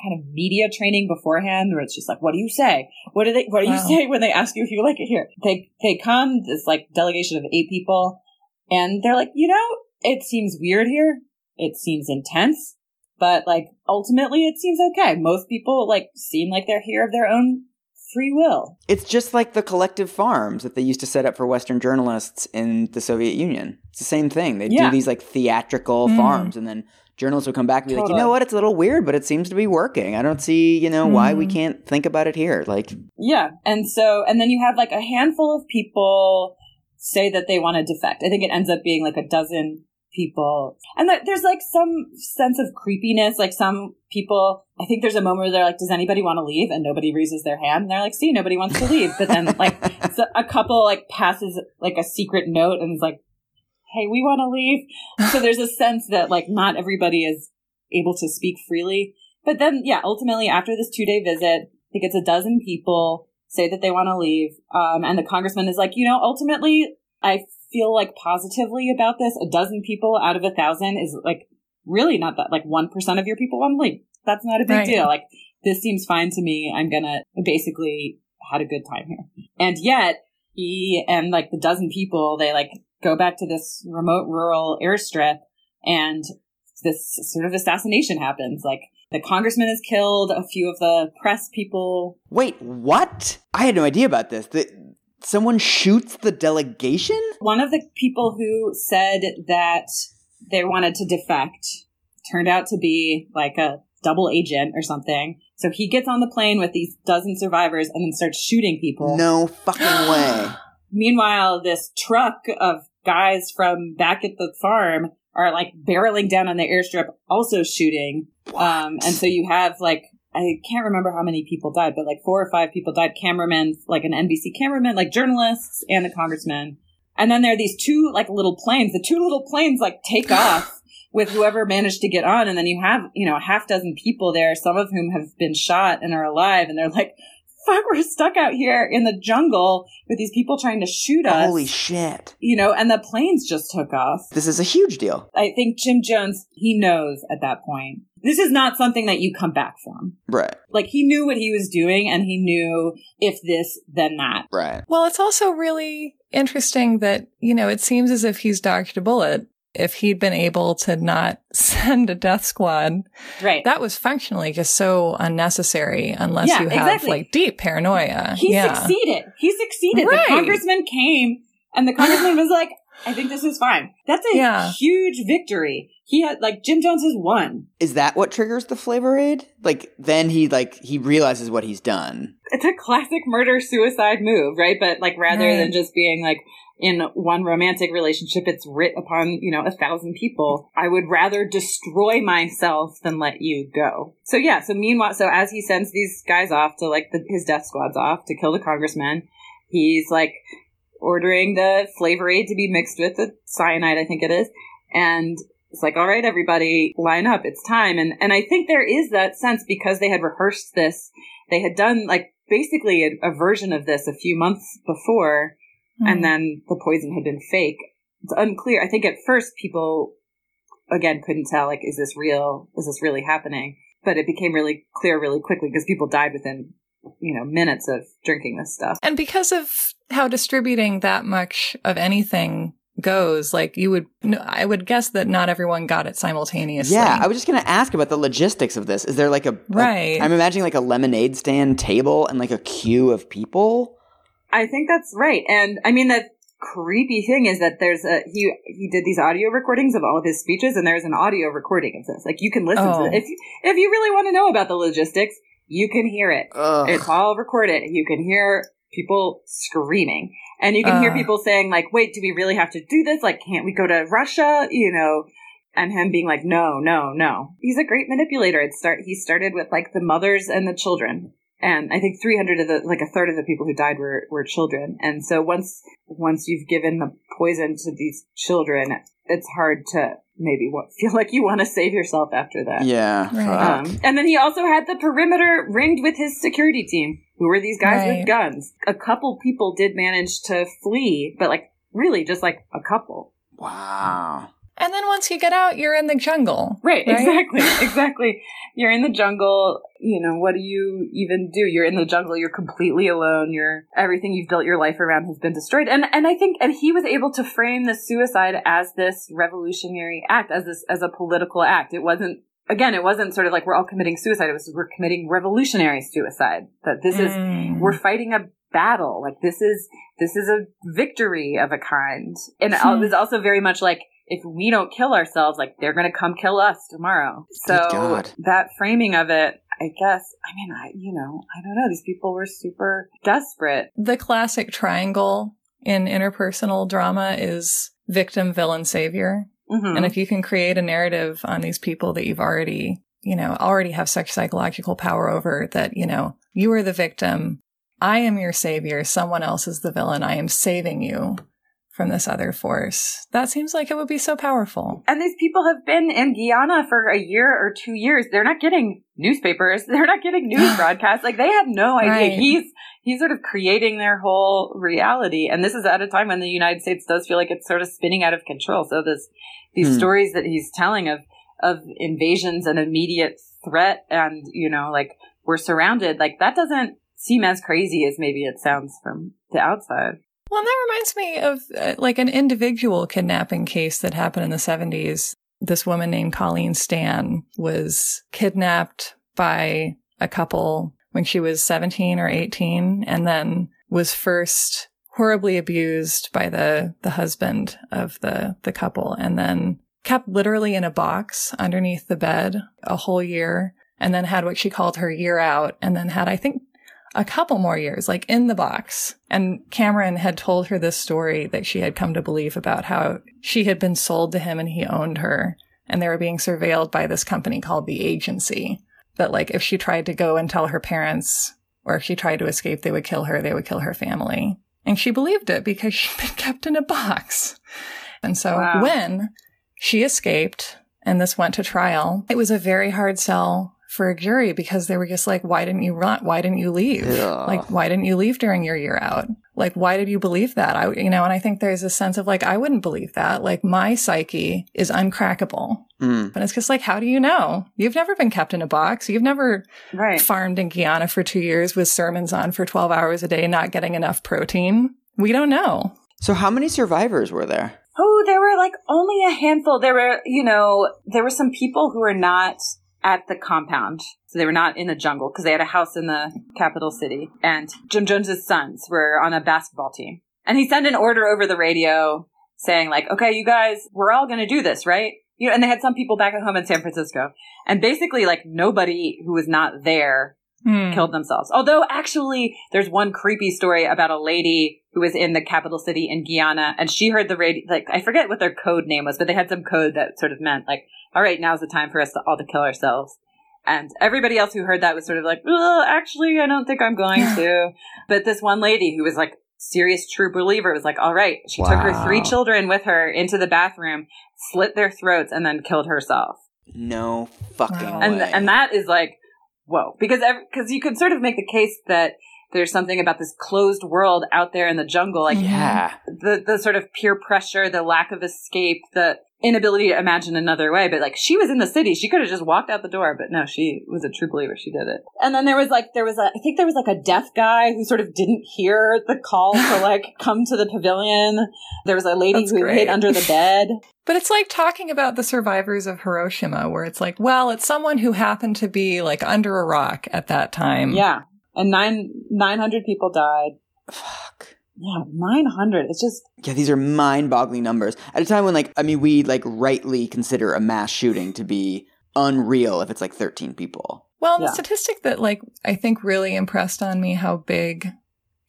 kind of media training beforehand, where it's just like, what do you say? What do you say when they ask you if you like it here? They come, this like delegation of 8 people, and they're like, you know, it seems weird here. It seems intense, but like ultimately it seems okay. Most people like seem like they're here of their own free will. It's just like the collective farms that they used to set up for Western journalists in the Soviet Union. It's the same thing. They do these like theatrical farms, and then journalists would come back and be like, you know what? It's a little weird, but it seems to be working. I don't see, you know, why we can't think about it here. Like, yeah. And so, and then you have like a handful of people say that they want to defect. I think it ends up being like a dozen people. And there's like some sense of creepiness. Like some people, I think there's a moment where they're like, does anybody want to leave? And nobody raises their hand. And they're like, see, nobody wants to leave. But then like so a couple like passes like a secret note and is like, hey, we want to leave. So there's a sense that like not everybody is able to speak freely. But then, yeah, ultimately after this 2-day visit, I think it's a dozen people say that they want to leave. And the congressman is like, you know, ultimately I feel like positively about this. A dozen people out of 1,000 is like really not that, like 1% of your people want to leave. That's not a big deal. Like this seems fine to me. I'm going to basically had a good time here. And yet he and like the dozen people, they like go back to this remote rural airstrip and this sort of assassination happens. Like the congressman is killed, a few of the press people. Wait, what? I had no idea about this. Someone shoots the delegation? One of the people who said that they wanted to defect turned out to be like a double agent or something. So he gets on the plane with these dozen survivors and then starts shooting people. No fucking way. Meanwhile, this truck of guys from back at the farm are like barreling down on the airstrip, also shooting. And so you have like, I can't remember how many people died, but like 4 or 5 people died. Cameramen, like an NBC cameraman, like journalists and a congressman. And then there are these 2 like little planes. The 2 little planes like take off with whoever managed to get on. And then you have, you know, a half dozen people there, some of whom have been shot and are alive. And they're like, fuck, we're stuck out here in the jungle with these people trying to shoot us. Holy shit. You know, and the planes just took off. This is a huge deal. I think Jim Jones, he knows at that point, this is not something that you come back from. Right. Like, he knew what he was doing, and he knew if this, then that. Right. Well, it's also really interesting that, you know, it seems as if he's dodged a bullet. If he'd been able to not send a death squad, right, that was functionally just so unnecessary unless you have like deep paranoia. He succeeded. Right. The congressman came and the congressman was like, I think this is fine. That's a huge victory. He had like Jim Jones has won. Is that what triggers the Flavor Aid? Like then he realizes what he's done. It's a classic murder-suicide move, right? But like rather than just being like in one romantic relationship, it's writ upon, you know, 1,000 people. I would rather destroy myself than let you go. So yeah. So meanwhile, so as he sends these guys off to like his death squads off to kill the congressman, he's like ordering the Flavor Aid to be mixed with the cyanide, I think it is. And it's like, all right, everybody, line up. It's time. And I think there is that sense because they had rehearsed this. They had done like basically a version of this a few months before. And then the poison had been fake. It's unclear. I think at first people, again, couldn't tell, like, is this real? Is this really happening? But it became really clear really quickly because people died within, you know, minutes of drinking this stuff. And because of how distributing that much of anything goes, like, I would guess that not everyone got it simultaneously. Yeah, I was just going to ask about the logistics of this. Is there like I'm imagining like a lemonade stand table and like a queue of people? I think that's right. And I mean, the creepy thing is that there's he did these audio recordings of all of his speeches, and there's an audio recording of this. Like, you can listen to it. If you really want to know about the logistics, you can hear it. Ugh. It's all recorded. You can hear people screaming. And you can hear people saying, like, wait, do we really have to do this? Like, can't we go to Russia? You know, and him being like, no, no, no. He's a great manipulator. He started with, like, the mothers and the children. And I think 300 of the, like a third of the people who died were children. And so once you've given the poison to these children, it's hard to maybe feel like you want to save yourself after that. Yeah. Right. And then he also had the perimeter ringed with his security team, who were these guys with guns. A couple people did manage to flee, but really just a couple. Wow. And then once you get out, you're in the jungle. Right? Exactly. You're in the jungle. You know, what do you even do? You're in the jungle. You're completely alone. Everything you've built your life around has been destroyed. And I think, and he was able to frame the suicide as this revolutionary act, as a political act. It wasn't sort of like we're all committing suicide. It was we're committing revolutionary suicide. That this is, we're fighting a battle. This is a victory of a kind. And it was also very much like, if we don't kill ourselves, they're going to come kill us tomorrow. So that framing of it, I guess, I don't know. These people were super desperate. The classic triangle in interpersonal drama is victim, villain, savior. Mm-hmm. And if you can create a narrative on these people that you've already have such psychological power over that, you are the victim. I am your savior. Someone else is the villain. I am saving you from this other force. That seems like it would be so powerful. And these people have been in Guyana for a year or 2 years. They're not getting newspapers. They're not getting news broadcasts. They have no idea. Right. He's sort of creating their whole reality. And this is at a time when the United States does feel like it's sort of spinning out of control. So these stories that he's telling of invasions and immediate threat and, we're surrounded, that doesn't seem as crazy as maybe it sounds from the outside. Well, that reminds me of an individual kidnapping case that happened in the 70s. This woman named Colleen Stan was kidnapped by a couple when she was 17 or 18 and then was first horribly abused by the husband of the couple and then kept literally in a box underneath the bed a whole year and then had what she called her year out and then had, I think, a couple more years, in the box. And Cameron had told her this story that she had come to believe about how she had been sold to him and he owned her. And they were being surveilled by this company called The Agency. That, if she tried to go and tell her parents or if she tried to escape, they would kill her family. And she believed it because she'd been kept in a box. And so when she escaped and this went to trial, it was a very hard sell for a jury because they were just why didn't you run? Why didn't you leave? Yeah. Why didn't you leave during your year out? Why did you believe that? I think there's a sense of I wouldn't believe that. My psyche is uncrackable. Mm. But it's just how do you know? You've never been kept in a box. You've never farmed in Guyana for 2 years with sermons on for 12 hours a day, not getting enough protein. We don't know. So how many survivors were there? Oh, there were only a handful. There were some people who were not at the compound. So they were not in the jungle because they had a house in the capital city. And Jim Jones's sons were on a basketball team. And he sent an order over the radio saying okay, you guys, we're all going to do this, right? And they had some people back at home in San Francisco. And basically nobody who was not there killed themselves. Although actually there's one creepy story about a lady who was in the capital city in Guyana. And she heard the radio, I forget what their code name was, but they had some code that sort of meant all right, now's the time for us all to kill ourselves. And everybody else who heard that was sort of actually, I don't think I'm going to. But this one lady who was serious true believer was all right. She took her three children with her into the bathroom, slit their throats, and then killed herself. No fucking way. And that is whoa. Because you could sort of make the case that there's something about this closed world out there in the jungle. The sort of peer pressure, the lack of escape, the inability to imagine another way. But she was in the city. She could have just walked out the door. But no, she was a true believer. She did it. And then there was a deaf guy who sort of didn't hear the call to come to the pavilion. There was a lady who hid under the bed. But it's talking about the survivors of Hiroshima where it's it's someone who happened to be under a rock at that time. Yeah. And 900 people died. Fuck. Yeah, 900. It's just... Yeah, these are mind-boggling numbers. At a time when, we, rightly consider a mass shooting to be unreal if it's, 13 people. Well, the statistic that, I think really impressed on me how big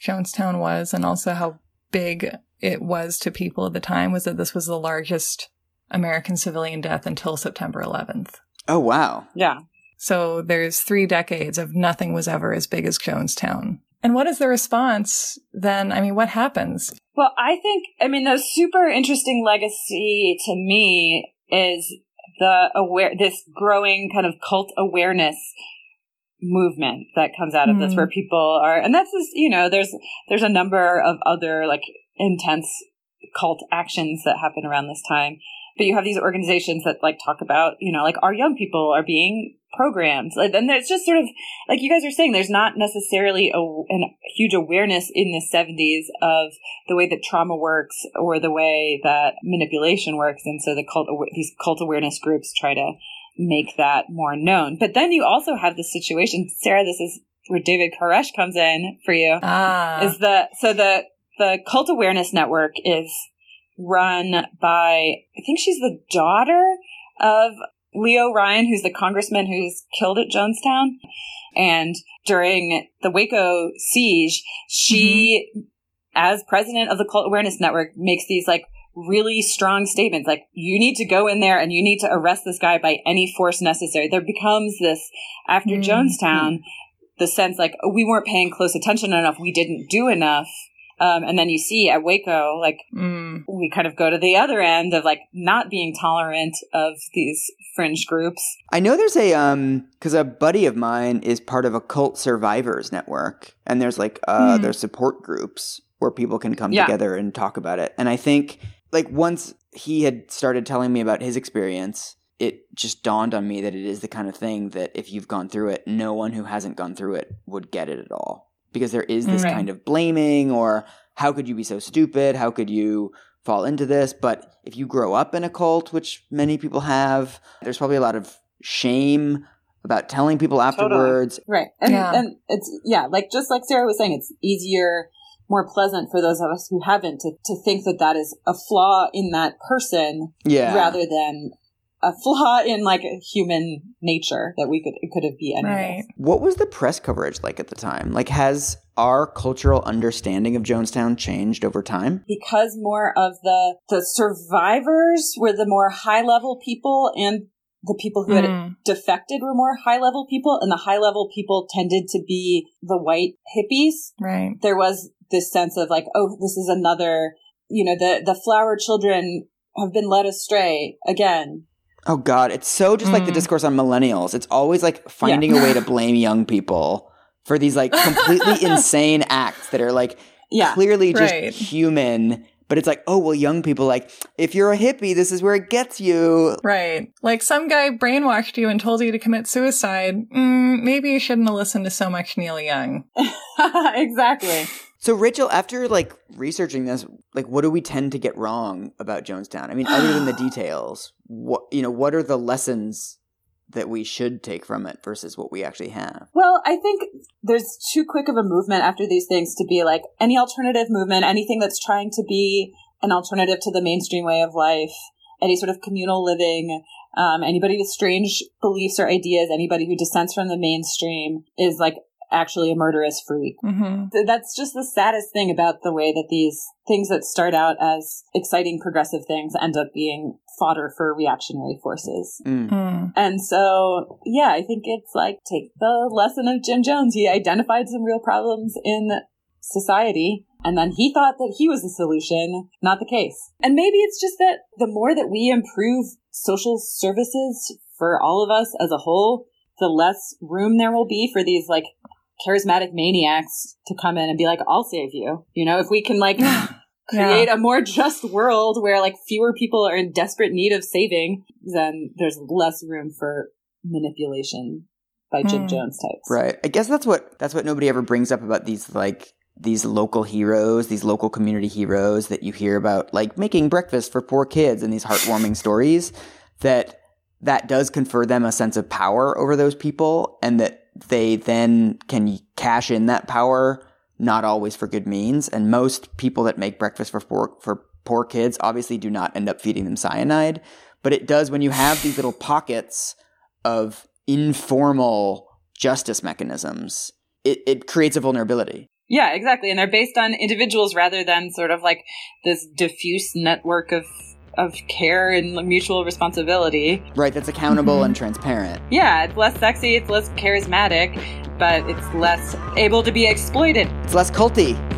Jonestown was and also how big it was to people at the time was that this was the largest American civilian death until September 11th. Oh, wow. Yeah. So there's 3 decades of nothing was ever as big as Jonestown. And what is the response then? I mean, what happens? Well, I think, I mean, the super interesting legacy to me is this growing kind of cult awareness movement that comes out of this, where people are, and that's just, you know, there's a number of other like intense cult actions that happen around this time, but you have these organizations that like talk about, you know, like our young people are being programmed, and there's just sort of like you guys are saying, there's not necessarily a huge awareness in the 70s of the way that trauma works or the way that manipulation works, and so these cult awareness groups try to make that more known. But then you also have the situation, Sarah, this is where David Koresh comes in for you. Is the Cult Awareness Network is run by, I think she's the daughter of Leo Ryan, who's the congressman who's killed at Jonestown. And during the Waco siege, she, as president of the Cult Awareness Network, makes these like really strong statements like, you need to go in there and you need to arrest this guy by any force necessary. There becomes this, after Jonestown, the sense like, oh, we weren't paying close attention enough, we didn't do enough. And then you see at Waco, like, we kind of go to the other end of like not being tolerant of these fringe groups. I know there's because a buddy of mine is part of a cult survivors network, and there's like there's support groups where people can come together and talk about it. And I think like once he had started telling me about his experience, it just dawned on me that it is the kind of thing that if you've gone through it, no one who hasn't gone through it would get it at all. Because there is this kind of blaming, or how could you be so stupid? How could you fall into this? But if you grow up in a cult, which many people have, there's probably a lot of shame about telling people afterwards. Totally. Right. And it's, like just like Sarah was saying, it's easier, more pleasant for those of us who haven't to think that that is a flaw in that person rather than a flaw in like human nature that it could have been anyways. Right. What was the press coverage like at the time? Like, has our cultural understanding of Jonestown changed over time? Because more of the survivors were the more high level people, and the people who had defected were more high level people, and the high level people tended to be the white hippies. Right. There was this sense of like, oh, this is another, you know, the flower children have been led astray again. Oh, God. It's so just like the discourse on millennials. It's always like finding a way to blame young people for these like completely insane acts that are like clearly just human. But it's like, oh, well, young people, like, if you're a hippie, this is where it gets you. Right. Like, some guy brainwashed you and told you to commit suicide. Maybe you shouldn't have listened to so much Neil Young. Exactly. So, Rachel, after like researching this, like, what do we tend to get wrong about Jonestown? I mean, other than the details, what are the lessons that we should take from it versus what we actually have? Well, I think there's too quick of a movement after these things to be like any alternative movement, anything that's trying to be an alternative to the mainstream way of life, any sort of communal living, anybody with strange beliefs or ideas, anybody who dissents from the mainstream is like actually a murderous freak. That's just the saddest thing about the way that these things that start out as exciting progressive things end up being fodder for reactionary forces. And so, I think it's like, take the lesson of Jim Jones. He identified some real problems in society, and then he thought that he was the solution, not the case. And maybe it's just that the more that we improve social services for all of us as a whole, the less room there will be for these like charismatic maniacs to come in and be like, I'll save you. You know, if we can like create a more just world where like fewer people are in desperate need of saving, then there's less room for manipulation by Jim Jones types. Right. I guess that's what nobody ever brings up about these like these local heroes, these local community heroes that you hear about, like making breakfast for poor kids and these heartwarming stories that does confer them a sense of power over those people, and that they then can cash in that power, not always for good means. And most people that make breakfast for poor kids obviously do not end up feeding them cyanide. But it does, when you have these little pockets of informal justice mechanisms, it creates a vulnerability. Yeah, exactly. And they're based on individuals rather than sort of like this diffuse network of care and mutual responsibility. Right, that's accountable and transparent. Yeah, it's less sexy, it's less charismatic, but it's less able to be exploited. It's less culty.